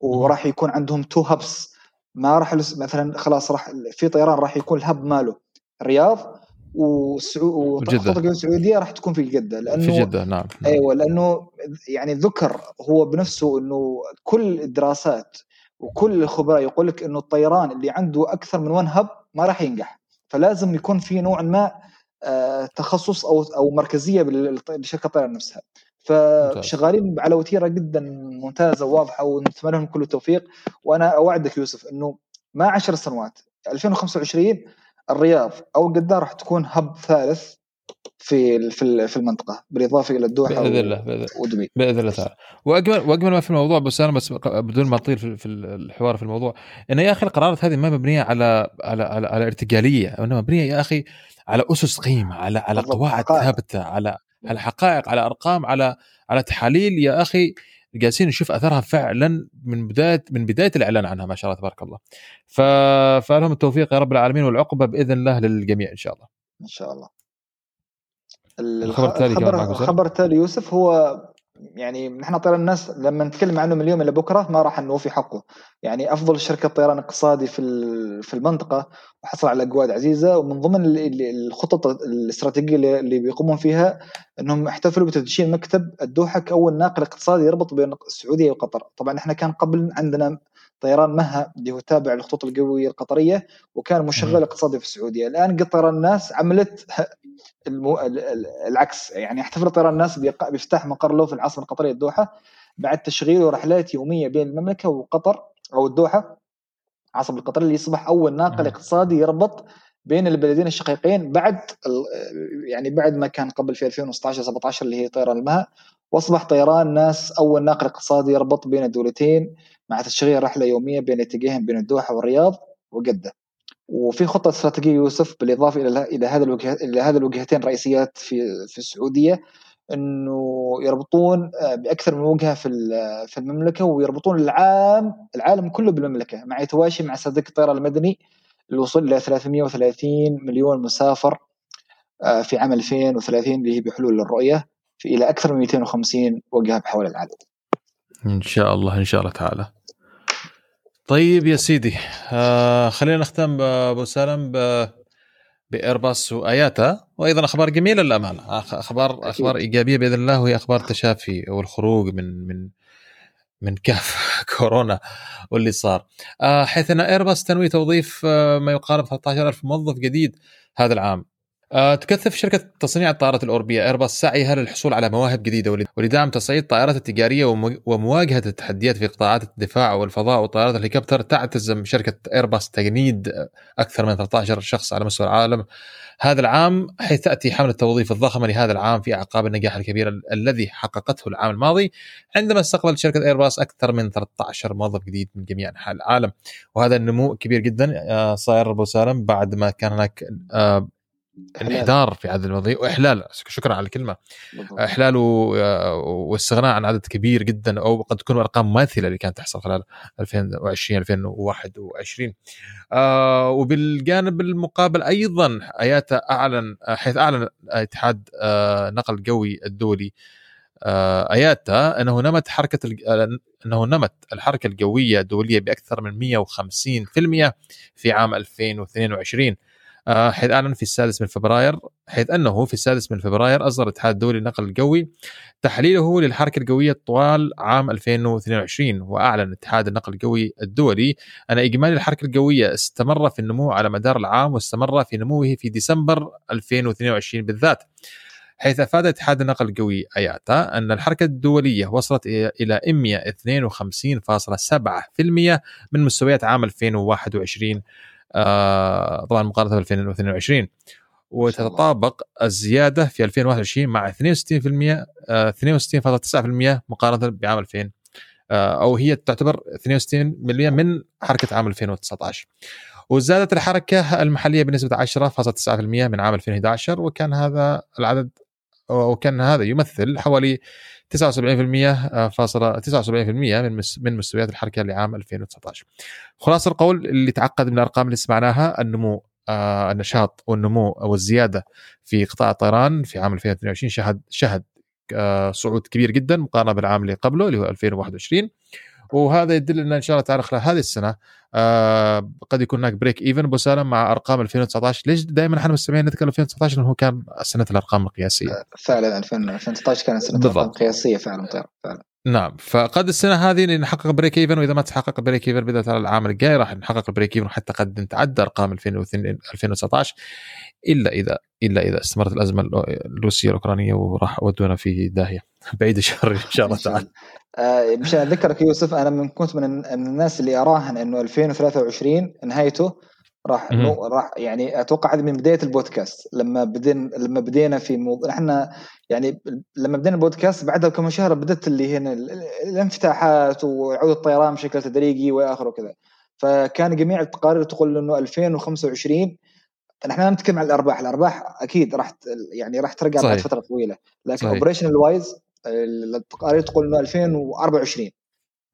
وراح يكون عندهم تو هابس ما راح مثلا خلاص راح في طيران راح يكون الهب ماله الرياض والسعو... وجدة السعودية راح تكون في جدة لأنه في جدة نعم. أيوة لأنه يعني ذكر هو بنفسه إنه كل الدراسات وكل الخبراء يقولك إنه الطيران اللي عنده أكثر من وان هب ما راح ينجح فلازم يكون في نوع ما تخصص أو أو مركزية بالشركة الطيران نفسها. فشغالين على وتيرة جدا ممتازة وواضحة ونتمنى لهم كل التوفيق. وأنا أوعدك يوسف إنه ما عشر سنوات ألفين وخمسة وعشرين الرياض أو جدة راح تكون هب ثالث في في في المنطقة بالإضافة إلى الدوحة بإذن الله ودبي بإذن الله تعالى. وأجمل وأجمل ما في الموضوع بس أنا بس بدون ما أطيل في الحوار في الموضوع إن يا أخي القرارات هذه ما مبنية على على على, على ارتجالية إنما مبنية يا أخي على أسس قيمة على على قواعد ثابتة على على حقائق على أرقام على على تحاليل يا أخي جالسين نشوف أثرها فعلا من بداية من بداية الإعلان عنها ما شاء الله تبارك الله. ففالهم التوفيق يا رب العالمين والعقبة بإذن الله للجميع إن شاء الله إن شاء الله. الخبر التالي الخبر, الخبر التالي يوسف هو يعني نحن طيران الناس لما نتكلم عنه من اليوم إلى بكرة ما راح نوفي حقه، يعني أفضل شركة طيران اقتصادي في في المنطقة وحصل على أجواد عزيزة، ومن ضمن الخطط الاستراتيجية اللي بيقومون فيها أنهم احتفلوا بتدشين مكتب الدوحة كأول ناقل اقتصادي يربط بين السعودية وقطر. طبعا إحنا كان قبل عندنا طيران مها اللي هو تابع للخطوط الجوية القطرية وكان مشغل اقتصادي في السعودية. الآن قد طيران الناس عملت المو... العكس، يعني احتفل طيران الناس بيفتح مقر له في العاصمة القطرية الدوحة بعد تشغيل رحلات يومية بين المملكة وقطر أو الدوحة عاصمة القطر، اللي يصبح أول ناقل اقتصادي يربط بين البلدين الشقيقين بعد ال... يعني بعد ما كان قبل في ألفين وستة عشر سبعة عشر اللي هي طيران المها، واصبح طيران ناس أول ناقل اقتصادي يربط بين الدولتين مع تشغيل رحلة يومية بين اتجاههم بين الدوحة والرياض وجدة. وفي خطة استراتيجية يوسف بالإضافة إلى إلى هذا الوجه إلى هذه الوجهتين الرئيسيات في في السعودية، إنه يربطون بأكثر من وجهة في في المملكة ويربطون العام العالم كله بالمملكة، مع يتواشي مع صندوق الطيران المدني للوصول إلى ثلاثمائة وثلاثين مليون مسافر في عام ألفين وثلاثين اللي هي بحلول الرؤية، في إلى أكثر من مئتين وخمسين وجهة بحول العالم إن شاء الله إن شاء الله تعالى. طيب يا سيدي، آه خلينا نختم أبو سالم بإيرباص وآياتا، وأيضا أخبار جميلة للأمانة، أخبار أخبار إيجابية بإذن الله، وهي أخبار تشافي والخروج من من من كهف كورونا واللي صار، آه حيث أن إيرباص تنوي توظيف آه ما يقارب ثلاثة عشر ألف موظف جديد هذا العام. آه تكثف شركة تصنيع الطائرات الأوروبية إيرباص سعيها للحصول على مواهب جديدة ولدعم تصعيد الطائرات التجارية ومواجهة التحديات في قطاعات الدفاع والفضاء وطائرات الهليكوبتر. تعتزم شركة إيرباص تجنيد أكثر من ثلاثة عشر شخص على مستوى العالم هذا العام، حيث تأتي حملة التوظيف الضخمة لهذا العام في أعقاب النجاح الكبير الذي حققته العام الماضي عندما استقبلت شركة إيرباص أكثر من ثلاثة عشر موظف جديد من جميع أنحاء العالم، وهذا النمو كبير جدا آه صاير أبو سالم بعد ما كان هناك آه انحدار في عدد الموظفين وإحلال، شكرا على الكلمة، إحلال واستغناء عن عدد كبير جدا، أو قد تكون أرقام ماثلة اللي كانت تحصل خلال ألفين وعشرين ألفين وواحد وعشرين. آه وبالجانب المقابل أيضا آياتا أعلن، حيث أعلن اتحاد آه نقل جوي الدولي آه آياتا أنه نمت حركة أنه نمت الحركة الجوية الدولية بأكثر من مئة وخمسين بالمئة في عام ألفين واثنين وعشرين، حيث أعلن في السادس من فبراير حيث أنه في السادس من فبراير أصدر الاتحاد الدولي للنقل الجوي تحليله للحركة الجوية طوال عام ألفين واثنين وعشرين، وأعلن اتحاد النقل الجوي الدولي أن إجمالي الحركة الجوية استمر في النمو على مدار العام، واستمر في نموه في ديسمبر ألفين واثنين وعشرين بالذات، حيث أفاد اتحاد النقل الجوي آياتا أن الحركة الدولية وصلت إلى مئة واثنين وخمسين فاصلة سبعة بالمئة من مستويات عام ألفين وواحد وعشرين آه طبعا مقارنة ألفين واثنين وعشرين، وتتطابق الزيادة في ألفين وواحد وعشرين مع اثنين وستين بالمئة آه اثنين وستين فاصلة تسعة بالمئة مقارنة بعام ألفين، آه أو هي تعتبر اثنين وستين بالمئة من حركة عام ألفين وتسعة عشر. وزادت الحركة المحلية بنسبة عشرة فاصلة تسعة بالمئة من عام ألفين وأحد عشر، وكان هذا العدد وكان هذا يمثل حوالي تسعة وسبعين بالمئة فاصلة تسعة وسبعين بالمئة من من مستويات الحركة لعام ألفين وتسعة عشر. خلاص القول اللي تعقد من الأرقام اللي سمعناها النمو آه النشاط والنمو والزيادة في قطاع الطيران في عام ألفين واثنين وعشرين شهد شهد آه صعود كبير جدا مقارنة بالعام اللي قبله اللي هو ألفين وواحد وعشرين، وهذا يدل ان ان شاء الله تعالى خلال هذه السنه آه قد يكون هناك بريك ايفن ابو سالم مع ارقام ألفين وتسعة عشر. ليش دائما احنا مستمعين نذكر ألفين وتسعة عشر لانه كان سنه الارقام القياسيه فعلا، ألفين وتسعة عشر كانت سنه الارقام القياسيه فعلا فعلا نعم. فقد السنه هذه نحقق بريك ايفن، واذا ما تحقق بريك ايفن بدايه العام الجاي راح نحقق بريك ايفن حتى قد نتعدى ارقام ألفين وتسعة عشر، الا اذا الا اذا استمرت الازمه الروسيه الاوكرانيه وراح ودونا في داهيه بعيد الشر ان شاء الله تعالى. آه مشان أذكرك يوسف، أنا من كنت من الناس اللي أراهن إنه ألفين وثلاثة وعشرين نهايته راح نو راح يعني أتوقع هذا من بداية البودكاست لما بدين لما بدينا في موضوع إحنا يعني لما بدينا البودكاست بعدها كم شهر بدت اللي هنا الانفتاحات وعود الطيران بشكل تدريجي وآخره وكذا، فكان جميع التقارير تقول إنه ألفين وخمسة وعشرين نحن نتكلم عن الأرباح الأرباح أكيد راح يعني راح ترجع بعد فترة طويلة، لكن أوبريشنال وايز التقارير تقول إنه ألفين وأربعة وعشرين.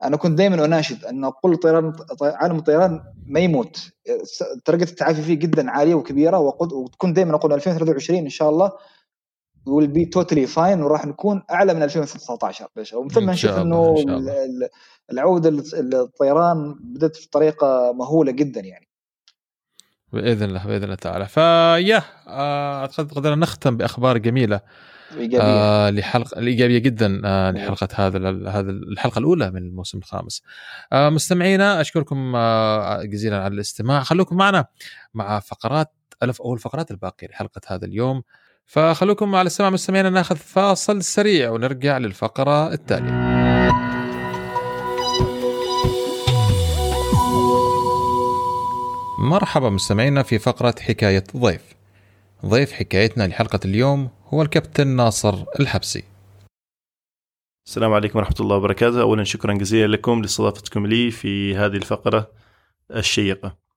أنا كنت دائما أناشد أن كل طيران عالم الطيران ما يموت، درجة التعافي فيه جدا عالية وكبيرة، وكنت دائما أقول ألفين وثلاثة وعشرين إن شاء الله will be totally fine وراح نكون أعلى من ألفين وتسعة عشر بشر. ومثل ما نشوف إنه العودة للطيران بدت في طريقة مهولة جدا يعني. بإذن الله بإذن الله تعالى. فيا أعتقد قدرنا نختم بأخبار جميلة إيجابية. آه لحلقة الإيجابية جدا آه لحلقة هذا هذا الحلقة الأولى من الموسم الخامس. آه مستمعينا أشكركم آه جزيلا على الاستماع. خلوكم معنا مع فقرات ألف أول فقرات الباقية لحلقة هذا اليوم. فخلوكم على السماع مستمعينا، ناخذ فاصل سريع ونرجع للفقرة التالية. مرحبا مستمعينا في فقرة حكاية ضيف. ضيف حكايتنا لحلقة اليوم هو الكابتن ناصر الحبسي. السلام عليكم ورحمة الله وبركاته. أولا شكرا جزيلا لكم لاستضافتكم لي في هذه الفقرة الشيقة.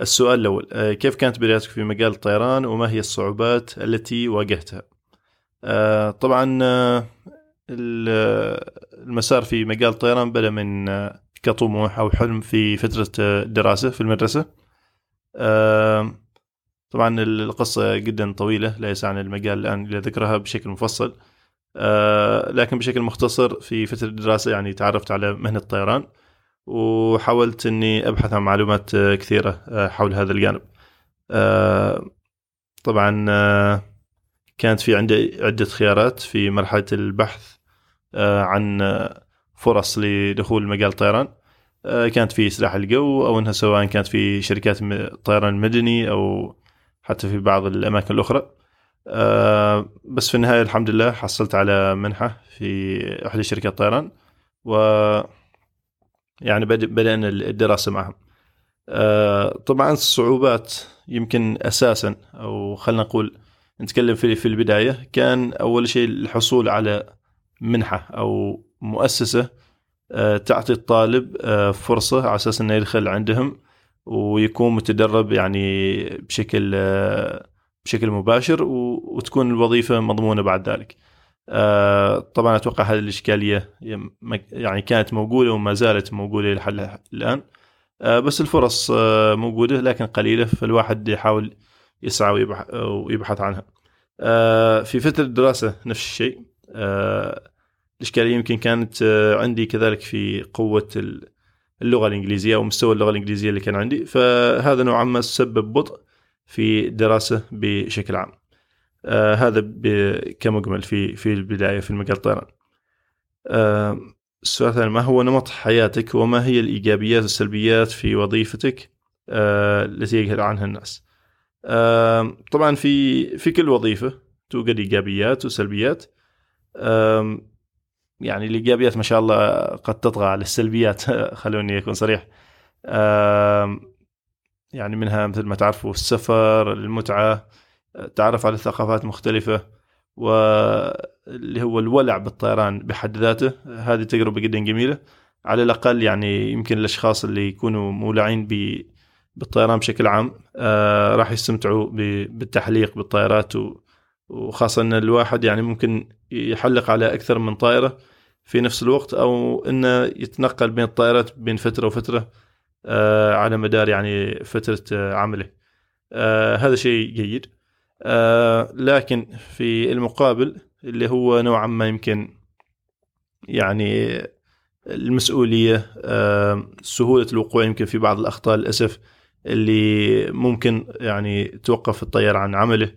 السؤال الأول، كيف كانت بدايتك في مجال الطيران وما هي الصعوبات التي واجهتها؟ طبعا المسار في مجال الطيران بدأ من كطموح أو حلم في فترة الدراسة في المدرسة. طبعا القصة جدا طويلة لا يسعني المجال الآن لذكرها بشكل مفصل، لكن بشكل مختصر في فترة الدراسة يعني تعرفت على مهنة الطيران وحاولت أني أبحث عن معلومات كثيرة حول هذا الجانب. طبعا كانت في عندي عدة خيارات في مرحلة البحث عن فرص لدخول مجال الطيران، كانت في سلاح الجو أو أنها سواء كانت في شركات الطيران المدني أو حتى في بعض الأماكن الأخرى. بس في النهاية الحمد لله حصلت على منحة في أحد شركات الطيران ويعني بدأنا الدراسة معهم. طبعا الصعوبات يمكن أساسا أو خلنا نقول نتكلم في البداية، كان أول شيء الحصول على منحة أو مؤسسة تعطي الطالب فرصة على أساس أنه يدخل عندهم ويكون متدرب يعني بشكل بشكل مباشر وتكون الوظيفة مضمونة بعد ذلك. طبعا أتوقع هذه الإشكالية يعني كانت موجودة وما زالت موجودة لحد الآن، بس الفرص موجودة لكن قليلة، فالواحد يحاول يسعى ويبحث عنها. في فترة الدراسة نفس الشيء، الإشكالية يمكن كانت عندي كذلك في قوة اللغة الإنجليزية ومستوى اللغة الإنجليزية اللي كان عندي، فهذا نوعا ما سبب بطء في الدراسة بشكل عام. آه هذا كمجمل في في البداية في المجال الطيران. آه السؤال الثاني، ما هو نمط حياتك وما هي الإيجابيات والسلبيات في وظيفتك آه التي يجهل عنها الناس؟ آه طبعا في في كل وظيفة توجد إيجابيات وسلبيات. آه يعني الإيجابيات ما شاء الله قد تطغى على السلبيات خلوني أكون صريح. يعني منها مثل ما تعرفوا السفر، المتعة، تعرف على ثقافات مختلفة، واللي هو الولع بالطيران بحد ذاته. هذه تجربة جدا جميلة على الأقل، يعني يمكن الأشخاص اللي يكونوا مولعين بالطيران بشكل عام راح يستمتعوا بالتحليق بالطائرات، وخاصة أن الواحد يعني ممكن يحلق على أكثر من طائرة في نفس الوقت، أو أنه يتنقل بين الطائرات بين فترة وفترة آه على مدار يعني فترة آه عمله. آه هذا شيء جيد. آه لكن في المقابل اللي هو نوعا ما يمكن يعني المسؤولية، آه سهولة الوقوع يمكن في بعض الأخطاء للأسف اللي ممكن يعني توقف الطيار عن عمله،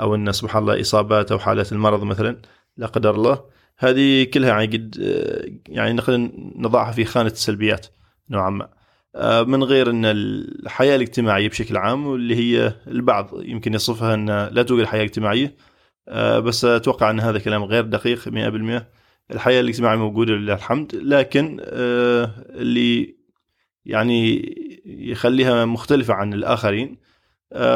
أو أن سبحان الله إصابات أو حالات المرض مثلا لا قدر الله. هذه كلها يعني قد يعني نقدر نضعها في خانة السلبيات نوعا ما، من غير أن الحياة الاجتماعية بشكل عام واللي هي البعض يمكن يصفها أن لا توجد حياة اجتماعية، بس أتوقع أن هذا كلام غير دقيق مئة بالمئة. الحياة الاجتماعية موجودة لله الحمد، لكن اللي يعني يخليها مختلفة عن الآخرين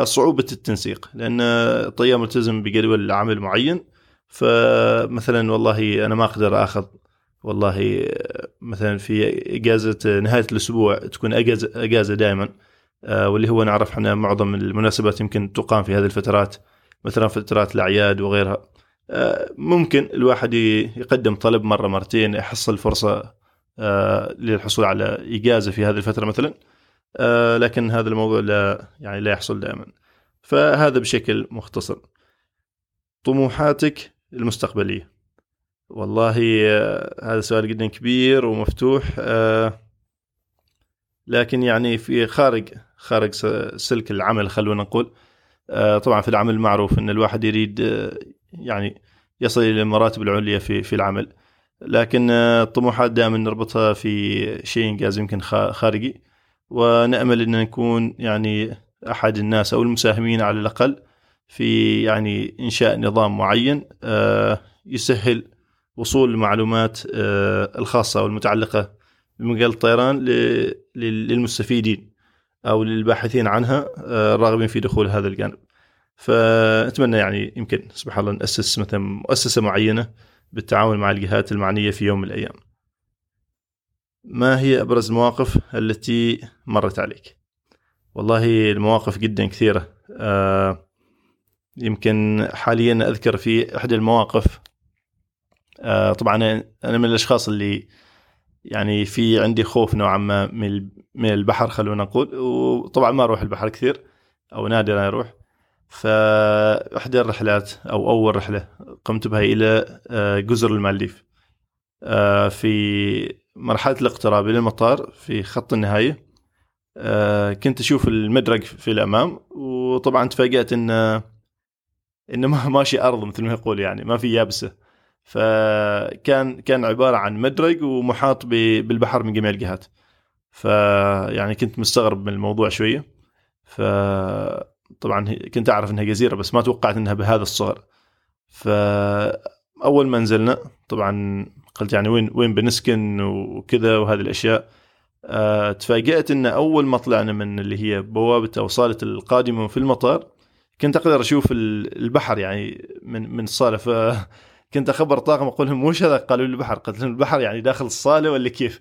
صعوبة التنسيق، لأن الطيار ملتزم بجدول عمل معين. فمثلا والله أنا ما أقدر أخذ والله مثلا في إجازة نهاية الأسبوع تكون أجازة, أجازة دائما، واللي هو نعرف إحنا معظم المناسبات يمكن تقام في هذه الفترات، مثلا فترات الأعياد وغيرها. ممكن الواحد يقدم طلب مرة مرتين يحصل فرصة للحصول على إجازة في هذه الفترة مثلا، آه لكن هذا الموضوع لا يعني لا يحصل دائما. فهذا بشكل مختصر. طموحاتك المستقبلية؟ والله هذا سؤال جدا كبير ومفتوح، لكن يعني في خارج خارج سلك العمل خلونا نقول. طبعا في العمل معروف ان الواحد يريد يعني يصل الى المراتب العليا في في العمل، لكن الطموحات دائما نربطها في شيء انجاز يمكن خارجي، ونأمل ان نكون يعني احد الناس او المساهمين على الاقل في يعني انشاء نظام معين يسهل وصول المعلومات الخاصة والمتعلقة بمجال الطيران للمستفيدين أو للباحثين عنها الراغبين في دخول هذا الجانب. فأتمنى يعني يمكن سبحان الله نأسس مثلا مؤسسة معينة بالتعاون مع الجهات المعنية في يوم من الأيام. ما هي أبرز المواقف التي مرت عليك؟ والله المواقف جدا كثيرة، يمكن حاليا أذكر في إحدى المواقف. طبعا أنا من الأشخاص اللي يعني في عندي خوف نوعا ما من البحر خلونا نقول، وطبعا ما أروح البحر كثير أو نادر أروح. فإحدى الرحلات أو أول رحلة قمت بها إلى جزر المالديف في مرحلة الاقتراب إلى المطار في خط النهاية، كنت أشوف المدرج في الأمام، وطبعا تفاجأت إن إن ما ماشي أرض مثل ما يقول، يعني ما في يابسة، فكان كان عبارة عن مدرج ومحاط بالبحر من جميع الجهات. فيعني كنت مستغرب من الموضوع شوية. فطبعا كنت أعرف أنها جزيرة بس ما توقعت أنها بهذا الصغر. فأول ما نزلنا طبعا قلت يعني وين وين بنسكن وكذا وهذه الأشياء. تفاجأت أن أول ما طلعنا من اللي هي بوابة أو صالة القادمة في المطار كنت أقدر أشوف البحر يعني من من الصالة. ف كنت أخبر طاقم أقول لهم وش هذا؟ قالوا لي البحر. قلت لهم البحر يعني داخل الصالة ولا كيف؟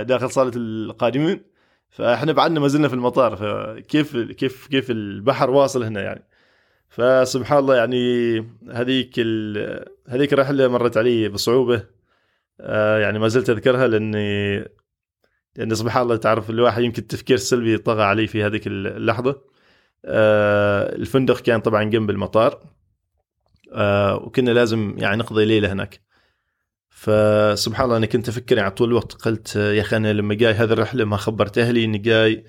داخل صالة القادمين، فإحنا بعدنا ما زلنا في المطار، فكيف كيف كيف البحر واصل هنا يعني. فسبحان الله يعني هذيك هذيك الرحلة مرت علي بصعوبة، يعني ما زلت أذكرها لأني لأن سبحان الله تعرف الواحد يمكن التفكير السلبي طغى علي في هذيك اللحظة. الفندق كان طبعا جنب المطار، وكنا لازم يعني نقضي ليلة هناك. فسبحان الله أنا كنت أفكر يعني طول الوقت، قلت يا أخي أنا لما جاي هذا الرحلة ما خبرت أهلي إني جاي،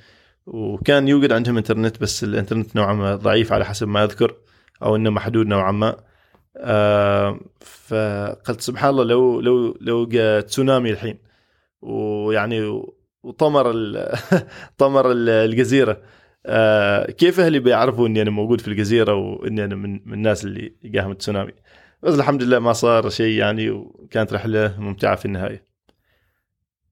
وكان يوجد عندهم إنترنت بس الإنترنت نوعا ما ضعيف على حسب ما أذكر أو إنه محدود نوعا ما. فقلت سبحان الله لو لو لو جاء تسونامي الحين ويعني وطمر طمر الجزيرة، آه كيف أهلي بيعرفوا إني أنا موجود في الجزيرة وإني أنا من, من الناس اللي جاهم التسونامي. بس الحمد لله ما صار شيء يعني، وكانت رحلة ممتعة في النهاية.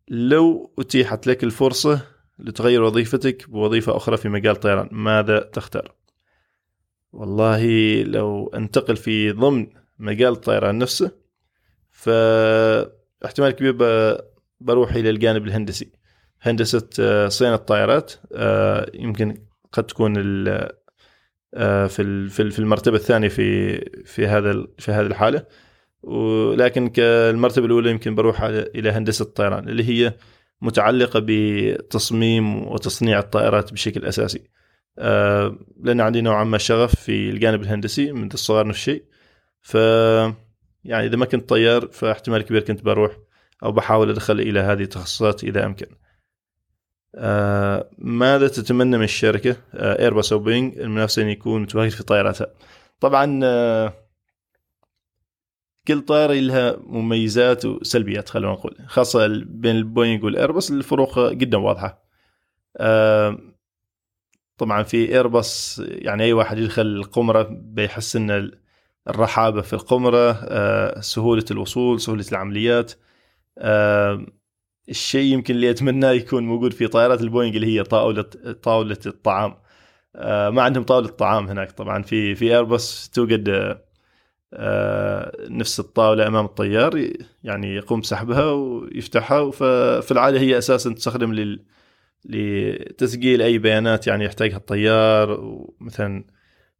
لو أتيحت لك الفرصة لتغير وظيفتك بوظيفة أخرى في مجال الطيران ماذا تختار؟ والله لو أنتقل في ضمن مجال الطيران نفسه فاحتمال كبير بروح إلى الجانب الهندسي، هندسة صيانة الطائرات، يمكن قد تكون في في المرتبة الثانية في في هذا في هذه الحالة، ولكن كالمرتبة الأولى يمكن بروح إلى هندسة الطيران اللي هي متعلقة بتصميم وتصنيع الطائرات بشكل أساسي، لأن عندي نوعا ما شغف في الجانب الهندسي منذ الصغر نفس الشيء. ف يعني إذا ما كنت طيار فاحتمال كبير كنت بروح أو بحاول أدخل إلى هذه التخصصات إذا أمكن. آه، ماذا تتمنى من الشركة آه، إيرباص أو بوينج المنافسة أن يكون متواجد في طائراتها؟ طبعا آه، كل طائرة لها مميزات وسلبيات خلونا نقول، خاصة بين البوينج والإيرباص الفروق جدا واضحة. آه، طبعا في إيرباص يعني أي واحد يدخل القمرة بيحس أن الرحابة في القمرة، آه، سهولة الوصول، سهولة العمليات. آه، الشيء يمكن اللي أتمناه يكون موجود في طائرات البوينج اللي هي طاولة طاولة الطعام. آه ما عندهم طاولة طعام هناك. طبعا في في إيرباص توجد آه نفس الطاولة أمام الطيار، يعني يقوم بسحبها ويفتحها، ففي العادة هي أساسا تستخدم لل لتسجيل أي بيانات يعني يحتاجها الطيار، ومثلا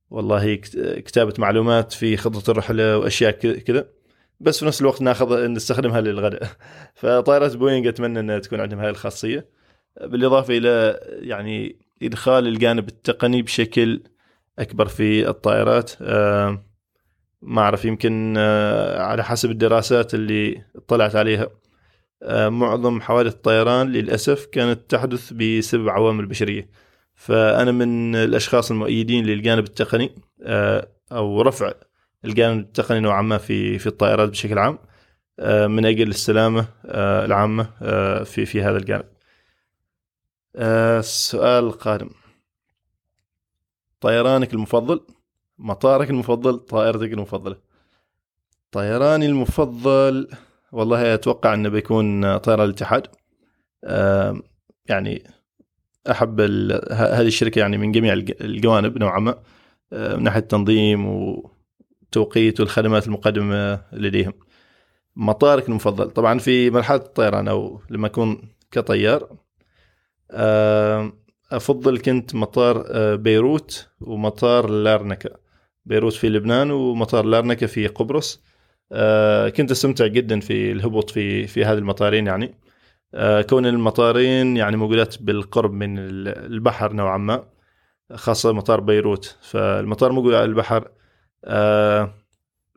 والله كتابة معلومات في خطة الرحلة وأشياء كذا، بس في نفس الوقت ناخذ نستخدمها للغداء. فطائرات بوينج أتمنى أن تكون عندهم هذه الخاصية، بالإضافة إلى يعني إدخال الجانب التقني بشكل أكبر في الطائرات. ما أعرف، يمكن على حسب الدراسات اللي طلعت عليها معظم حوادث الطيران للأسف كانت تحدث بسبب عوامل بشرية. فأنا من الأشخاص المؤيدين للجانب التقني أو رفع الجانب التقني نوعا ما في في الطائرات بشكل عام من أجل السلامة العامة في في هذا الجانب. السؤال القادم: طيرانك المفضل، مطارك المفضل، طائرتك المفضلة؟ طيراني المفضل والله أتوقع أنه بيكون طيران الاتحاد. يعني أحب هذه الشركة يعني من جميع الجوانب نوعا ما، من ناحية التنظيم وتوقيت والخدمات المقدمة لديهم. مطارك المفضل طبعا في مرحلة الطيران أو لما أكون كطيار أفضل كنت مطار بيروت ومطار لارنكا، بيروت في لبنان ومطار لارنكا في قبرص. كنت أستمتع جدا في الهبوط في في هذه المطارين، يعني كون المطارين يعني موجودات بالقرب من البحر نوعا ما، خاصة مطار بيروت فالمطار موجود على البحر،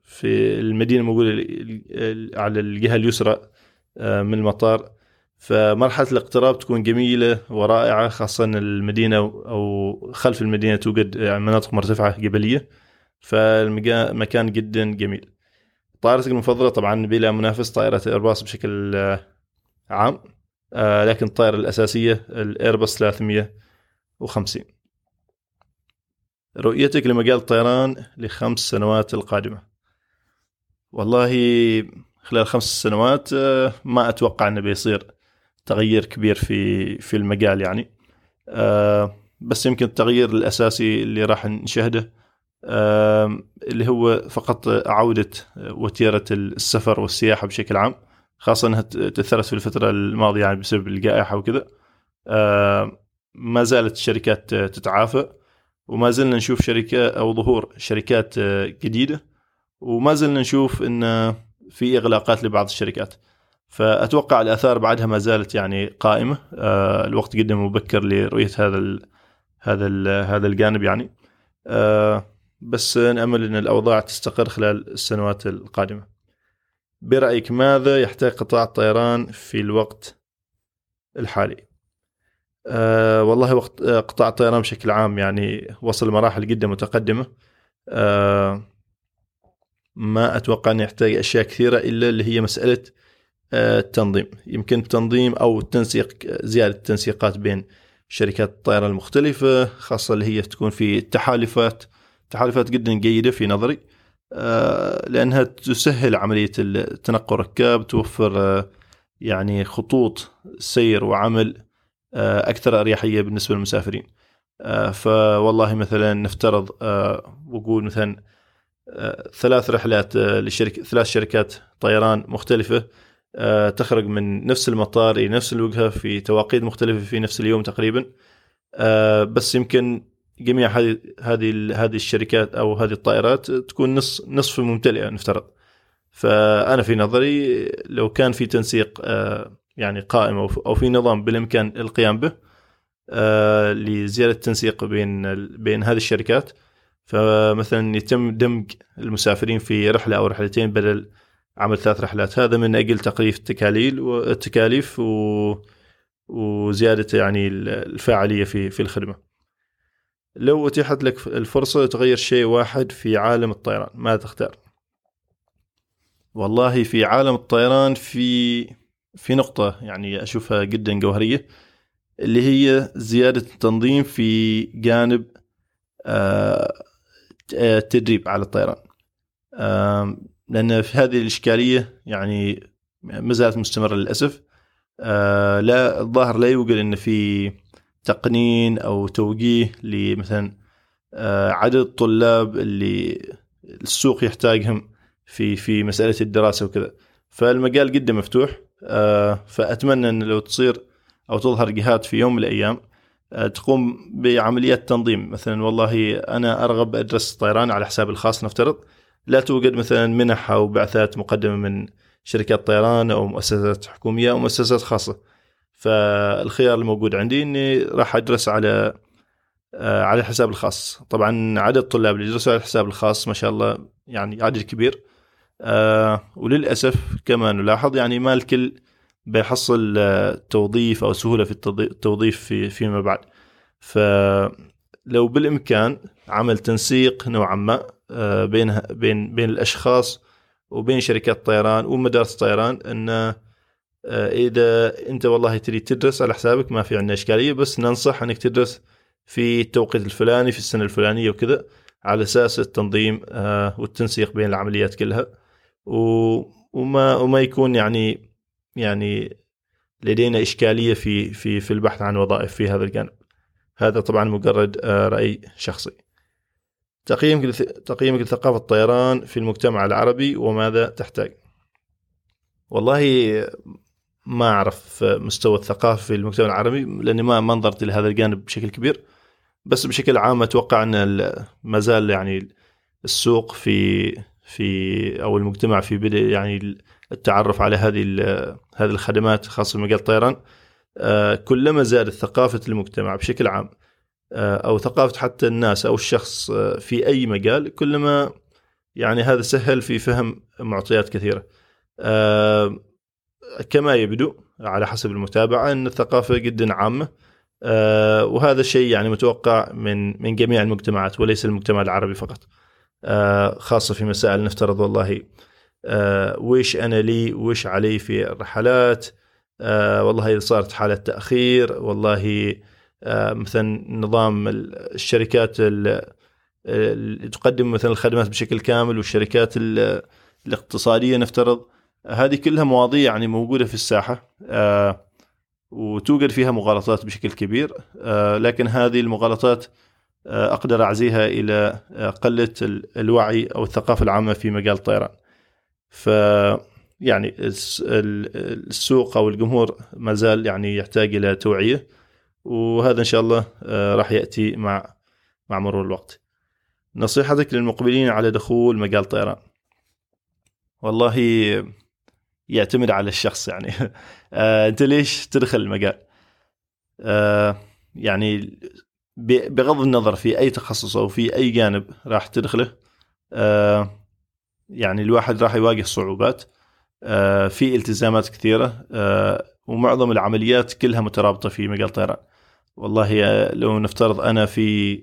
في المدينة موجودة على الجهة اليسرى من المطار، فمرحلة الاقتراب تكون جميلة ورائعة، خاصة المدينة أو خلف المدينة توجد مناطق مرتفعة جبلية، فالمكان جدا جميل. طائرتك المفضلة طبعا بلا منافس طائرة إيرباص بشكل عام، لكن الطائرة الأساسية الإيرباص ثلاثمية وخمسين. رؤيتك لمجال الطيران لخمس سنوات القادمة؟ والله خلال خمس سنوات ما أتوقع أنه بيصير تغيير كبير في في المجال، يعني بس يمكن التغيير الأساسي اللي راح نشهده اللي هو فقط عودة وتيرة السفر والسياحة بشكل عام، خاصة أنها تأثرت في الفترة الماضية يعني بسبب الجائحة وكذا. ما زالت الشركات تتعافى وما زلنا نشوف شركة أو ظهور شركات جديدة، وما زلنا نشوف إن في إغلاقات لبعض الشركات، فأتوقع الآثار بعدها ما زالت يعني قائمة. أه الوقت جدا مبكر لرؤية هذا ال هذا ال هذا الجانب يعني، أه بس نأمل إن الأوضاع تستقر خلال السنوات القادمة. برأيك ماذا يحتاج قطاع الطيران في الوقت الحالي؟ أه والله وقت قطاع الطيران بشكل عام يعني وصل مراحل جدا متقدمة، أه ما أتوقع أن يحتاج أشياء كثيرة إلا اللي هي مسألة التنظيم، يمكن التنظيم أو التنسيق، زيادة التنسيقات بين شركات الطيران المختلفة، خاصة اللي هي تكون في التحالفات، تحالفات جدا جيدة في نظري، لأنها تسهل عملية تنقل الركاب، توفر يعني خطوط سير وعمل أكثر أريحية بالنسبة للمسافرين. فوالله مثلا نفترض وجود مثلا ثلاث رحلات لشركة ثلاث شركات طيران مختلفة تخرج من نفس المطار إلى نفس الوجهة في تواقيت مختلفة في نفس اليوم تقريبا، بس يمكن جميع هذه هذه هذه الشركات أو هذه الطائرات تكون نص نصف ممتلئة نفترض. فأنا في نظري لو كان في تنسيق يعني قائم أو في نظام بالإمكان القيام به لزيادة التنسيق بين بين هذه الشركات، فمثلا يتم دمج المسافرين في رحلة أو رحلتين بدل عمل ثلاث رحلات، هذا من أجل تقليل التكاليف والتكاليف وزيادة يعني الفاعلية في في الخدمة. لو أتيحت لك الفرصة تغير شيء واحد في عالم الطيران ماذا تختار؟ والله في عالم الطيران في في نقطة يعني أشوفها جدا جوهرية، اللي هي زيادة التنظيم في جانب التدريب على الطيران، لأن في هذه الإشكالية يعني ما زالت مستمرة للأسف. لا الظاهر لا يوجد إن في تقنين أو توجيه لمثلا عدد الطلاب اللي السوق يحتاجهم في في مسألة الدراسة وكذا، فالمجال جدا مفتوح. فأتمنى إن لو تصير أو تظهر جهات في يوم من الأيام تقوم بعمليات تنظيم، مثلا والله أنا أرغب أدرس الطيران على حسابي الخاص نفترض، لا توجد مثلا منح أو بعثات مقدمة من شركات طيران أو مؤسسات حكومية أو مؤسسات خاصة، فالخيار الموجود عندي إني راح أدرس على على الحساب الخاص. طبعا عدد الطلاب اللي يدرسوا على الحساب الخاص ما شاء الله يعني عدد كبير، وللأسف كما نلاحظ يعني ما الكل بيحصل توظيف أو سهولة في التوظيف في فيما بعد. فلو بالإمكان عمل تنسيق نوعا ما بين بين بين الأشخاص وبين شركات الطيران ومدارس الطيران، أن إذا أنت والله تريد تدرس على حسابك ما في عندنا إشكالية، بس ننصح أنك تدرس في التوقيت الفلاني في السنة الفلانية وكذا، على أساس التنظيم والتنسيق بين العمليات كلها، وما وما يكون يعني يعني لدينا إشكالية في في في البحث عن وظائف في هذا الجانب. هذا طبعا مجرد رأي شخصي. تقييمك تقييمك لثقافة الطيران في المجتمع العربي وماذا تحتاج؟ والله ما أعرف مستوى الثقافة في المجتمع العربي لأني ما نظرت لهذا الجانب بشكل كبير، بس بشكل عام أتوقع أن ما زال يعني السوق في في أو المجتمع في بدء يعني التعرف على هذه هذه الخدمات خاصة بمجال الطيران. كلما زادت ثقافة المجتمع بشكل عام أو ثقافة حتى الناس أو الشخص في أي مجال، كلما يعني هذا سهل في فهم معطيات كثيرة. كما يبدو على حسب المتابعة أن الثقافة جدا عامة، وهذا الشيء يعني متوقع من من جميع المجتمعات وليس المجتمع العربي فقط، خاصة في مسائل نفترض والله ويش أنا لي ويش علي في الرحلات، والله إذا صارت حالة تأخير، والله مثلا نظام الشركات اللي تقدم مثلا الخدمات بشكل كامل والشركات الاقتصادية نفترض، هذه كلها مواضيع يعني موجودة في الساحة وتوجد فيها مغالطات بشكل كبير، لكن هذه المغالطات أقدر أعزيها إلى قلة الوعي أو الثقافة العامة في مجال الطيران. فيعني السوق أو الجمهور ما زال يعني يحتاج إلى توعية، وهذا إن شاء الله راح يأتي مع مع مرور الوقت. نصيحتك للمقبلين على دخول مجال الطيران؟ والله يعتمد على الشخص يعني أنت ليش تدخل المجال، يعني بغض النظر في أي تخصص أو في أي جانب راح تدخله، يعني الواحد راح يواجه صعوبات في التزامات كثيرة، ومعظم العمليات كلها مترابطة في مجال الطيران. والله لو نفترض أنا في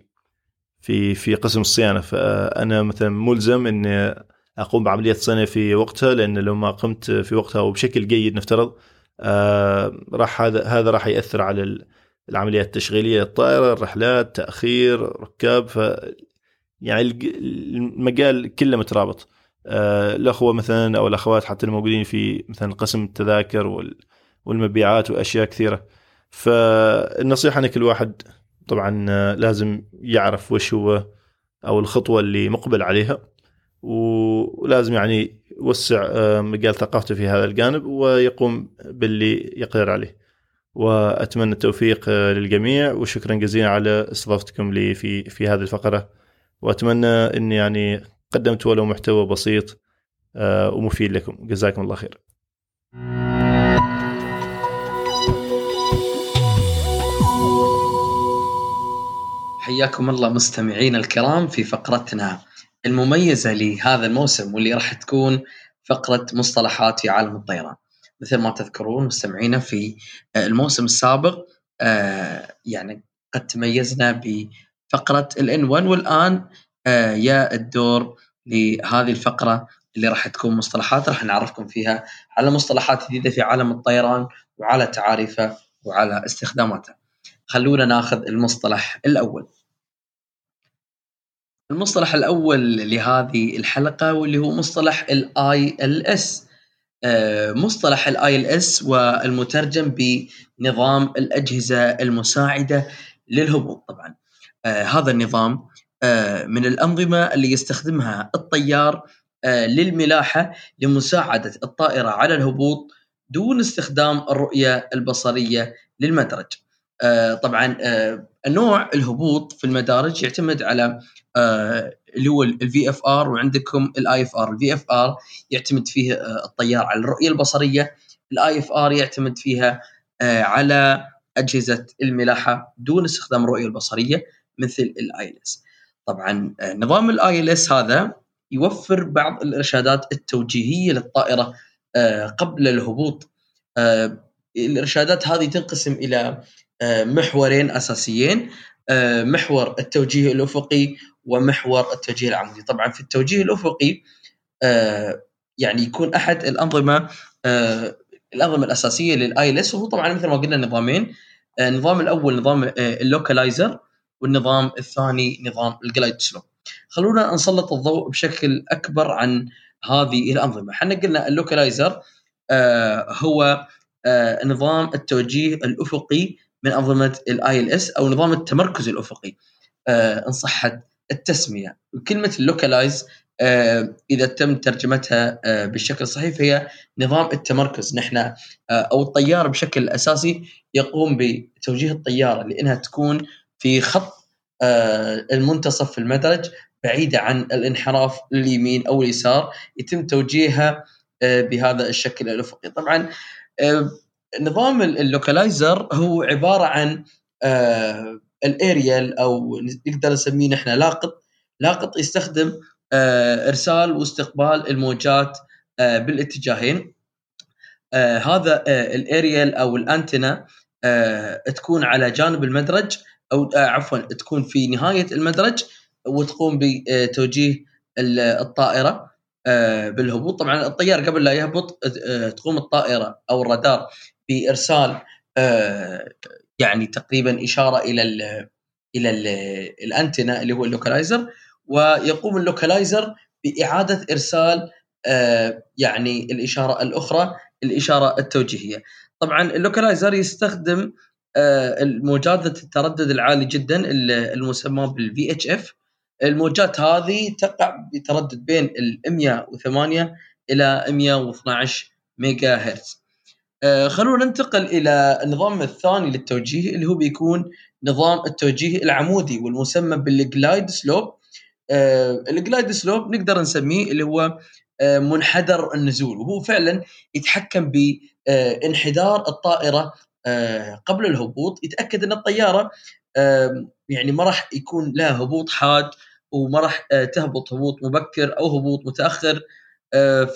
في في قسم الصيانة، فأنا مثلا ملزم إن أقوم بعملية صيانة في وقتها، لأن لو ما قمت في وقتها وبشكل جيد نفترض راح هذا هذا راح يأثر على العمليات التشغيلية للطائرة، الرحلات، تأخير، ركاب. ف يعني المجال كله مترابط. الأخوة مثلا أو الأخوات حتى الموجودين في مثلا قسم التذاكر وال والمبيعات وأشياء كثيرة. فالنصيحة أن كل واحد طبعا لازم يعرف وش هو أو الخطوة اللي مقبل عليها، ولازم يعني يوسع مجال ثقافته في هذا الجانب ويقوم باللي يقدر عليه. وأتمنى التوفيق للجميع، وشكرا جزيلا على استضافتكم لي في في هذه الفقرة، وأتمنى أن يعني قدمت ولو محتوى بسيط ومفيد لكم. جزاكم الله خير. حياكم الله مستمعين الكرام في فقرتنا المميزة لهذا الموسم، واللي راح تكون فقرة مصطلحات في عالم الطيران. مثل ما تذكرون مستمعينا في الموسم السابق يعني قد تميزنا بفقرة الإن وان، والآن يا الدور لهذه الفقرة اللي راح تكون مصطلحات، راح نعرفكم فيها على مصطلحات جديدة في عالم الطيران وعلى تعاريفه وعلى استخداماته. خلونا ناخذ المصطلح الأول. المصطلح الأول لهذه الحلقة واللي هو مصطلح ال آي إل إس. مصطلح ال آي إل إس والمترجم بنظام الأجهزة المساعدة للهبوط. طبعا هذا النظام من الأنظمة اللي يستخدمها الطيار للملاحة لمساعدة الطائرة على الهبوط دون استخدام الرؤية البصرية للمدرج. طبعا نوع الهبوط في المدارج يعتمد على اللي هو ال في إف آر وعندكم ال آي إف آر. ال في إف آر يعتمد فيه الطيار على الرؤية البصرية، ال آي إف آر يعتمد فيها على أجهزة الملاحة دون استخدام الرؤية البصرية، مثل الآيلس. طبعا نظام الآيلس هذا يوفر بعض الإرشادات التوجيهية للطائرة قبل الهبوط. الإرشادات هذه تنقسم إلى محورين أساسيين، محور التوجيه الأفقي ومحور التوجيه العمودي. طبعا في التوجيه الأفقي يعني يكون أحد الأنظمة الأنظمة الأساسية للآيلس، وهو طبعا مثل ما قلنا نظامين، النظام الأول نظام اللوكالايزر والنظام الثاني نظام الجلايد سلوب. خلونا نسلط الضوء بشكل أكبر عن هذه الأنظمة. حنا قلنا اللوكالايزر هو نظام التوجيه الأفقي من أنظمة الآيلس أو نظام التمركز الأفقي إن صحت التسمية. كلمة اللوكالايز إذا تم ترجمتها بالشكل الصحيح هي نظام التمركز. نحن أو الطيار بشكل أساسي يقوم بتوجيه الطيارة لأنها تكون في خط المنتصف في المدرج بعيدة عن الانحراف لليمين أو اليسار، يتم توجيهها بهذا الشكل الأفقي. طبعا نظام اللوكالايزر هو عبارة عن الاريال أو نقدر نسميه نحن لاقط. لاقط يستخدم إرسال واستقبال الموجات بالاتجاهين. هذا الاريال أو الأنتنا تكون على جانب المدرج أو عفوا تكون في نهاية المدرج وتقوم بتوجيه الطائرة بالهبوط. طبعا الطيار قبل لا يهبط تقوم الطائرة أو الرادار بإرسال يعني تقريبا إشارة إلى ال إلى ال الأنتنا اللي هو اللوكالايزر، ويقوم اللوكالايزر بإعادة إرسال يعني الإشارة الأخرى، الإشارة التوجيهية. طبعا اللوكالايزر يستخدم الموجات ذات التردد العالي جدا المسمى بالفي اتش اف. الموجات هذه تقع بتردد بين مئة وثمانية إلى مئة واثنا عشر ميجا هرتز. خلونا ننتقل إلى النظام الثاني للتوجيه اللي هو بيكون نظام التوجيه العمودي والمسمى بالجلايد سلوب. الجلايد سلوب نقدر نسميه اللي هو منحدر النزول، وهو فعلا يتحكم بانحدار الطائرة قبل الهبوط، يتأكد أن الطيارة يعني ما راح يكون لها هبوط حاد وما راح تهبط هبوط مبكر أو هبوط متأخر،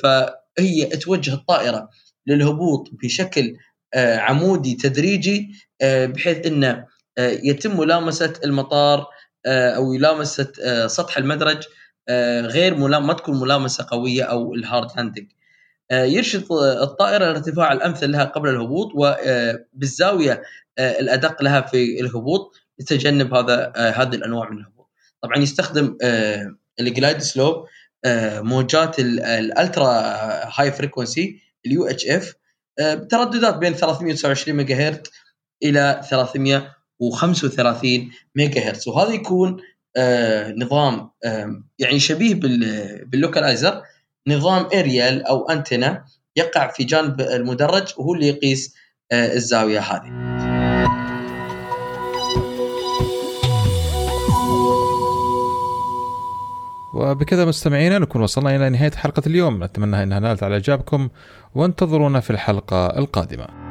فهي توجه الطائرة للهبوط بشكل عمودي تدريجي بحيث أن يتم ملامسة المطار أو يلامسة سطح المدرج، غير ما تكون ملامسة قوية أو الهارد لاندنج. يرشد الطائرة لارتفاع الأمثل لها قبل الهبوط وبالزاوية الأدق لها في الهبوط لتجنب هذا هذه الأنواع من الهبوط. طبعا يستخدم الجلايد سلوب موجات الالترا هاي فريكونسي اليو اتش اف بترددات بين ثلاثمئة وتسعة وعشرين ميجا هرتز الى ثلاثمئة وخمسة وثلاثين ميجا هرتز، وهذا يكون نظام يعني شبيه باللوكالايزر، نظام اريال او انتنا يقع في جانب المدرج وهو اللي يقيس الزاويه هذه. وبكذا مستمعينا نكون وصلنا الى نهايه حلقه اليوم، اتمنى انها نالت على اعجابكم وانتظرونا في الحلقه القادمه.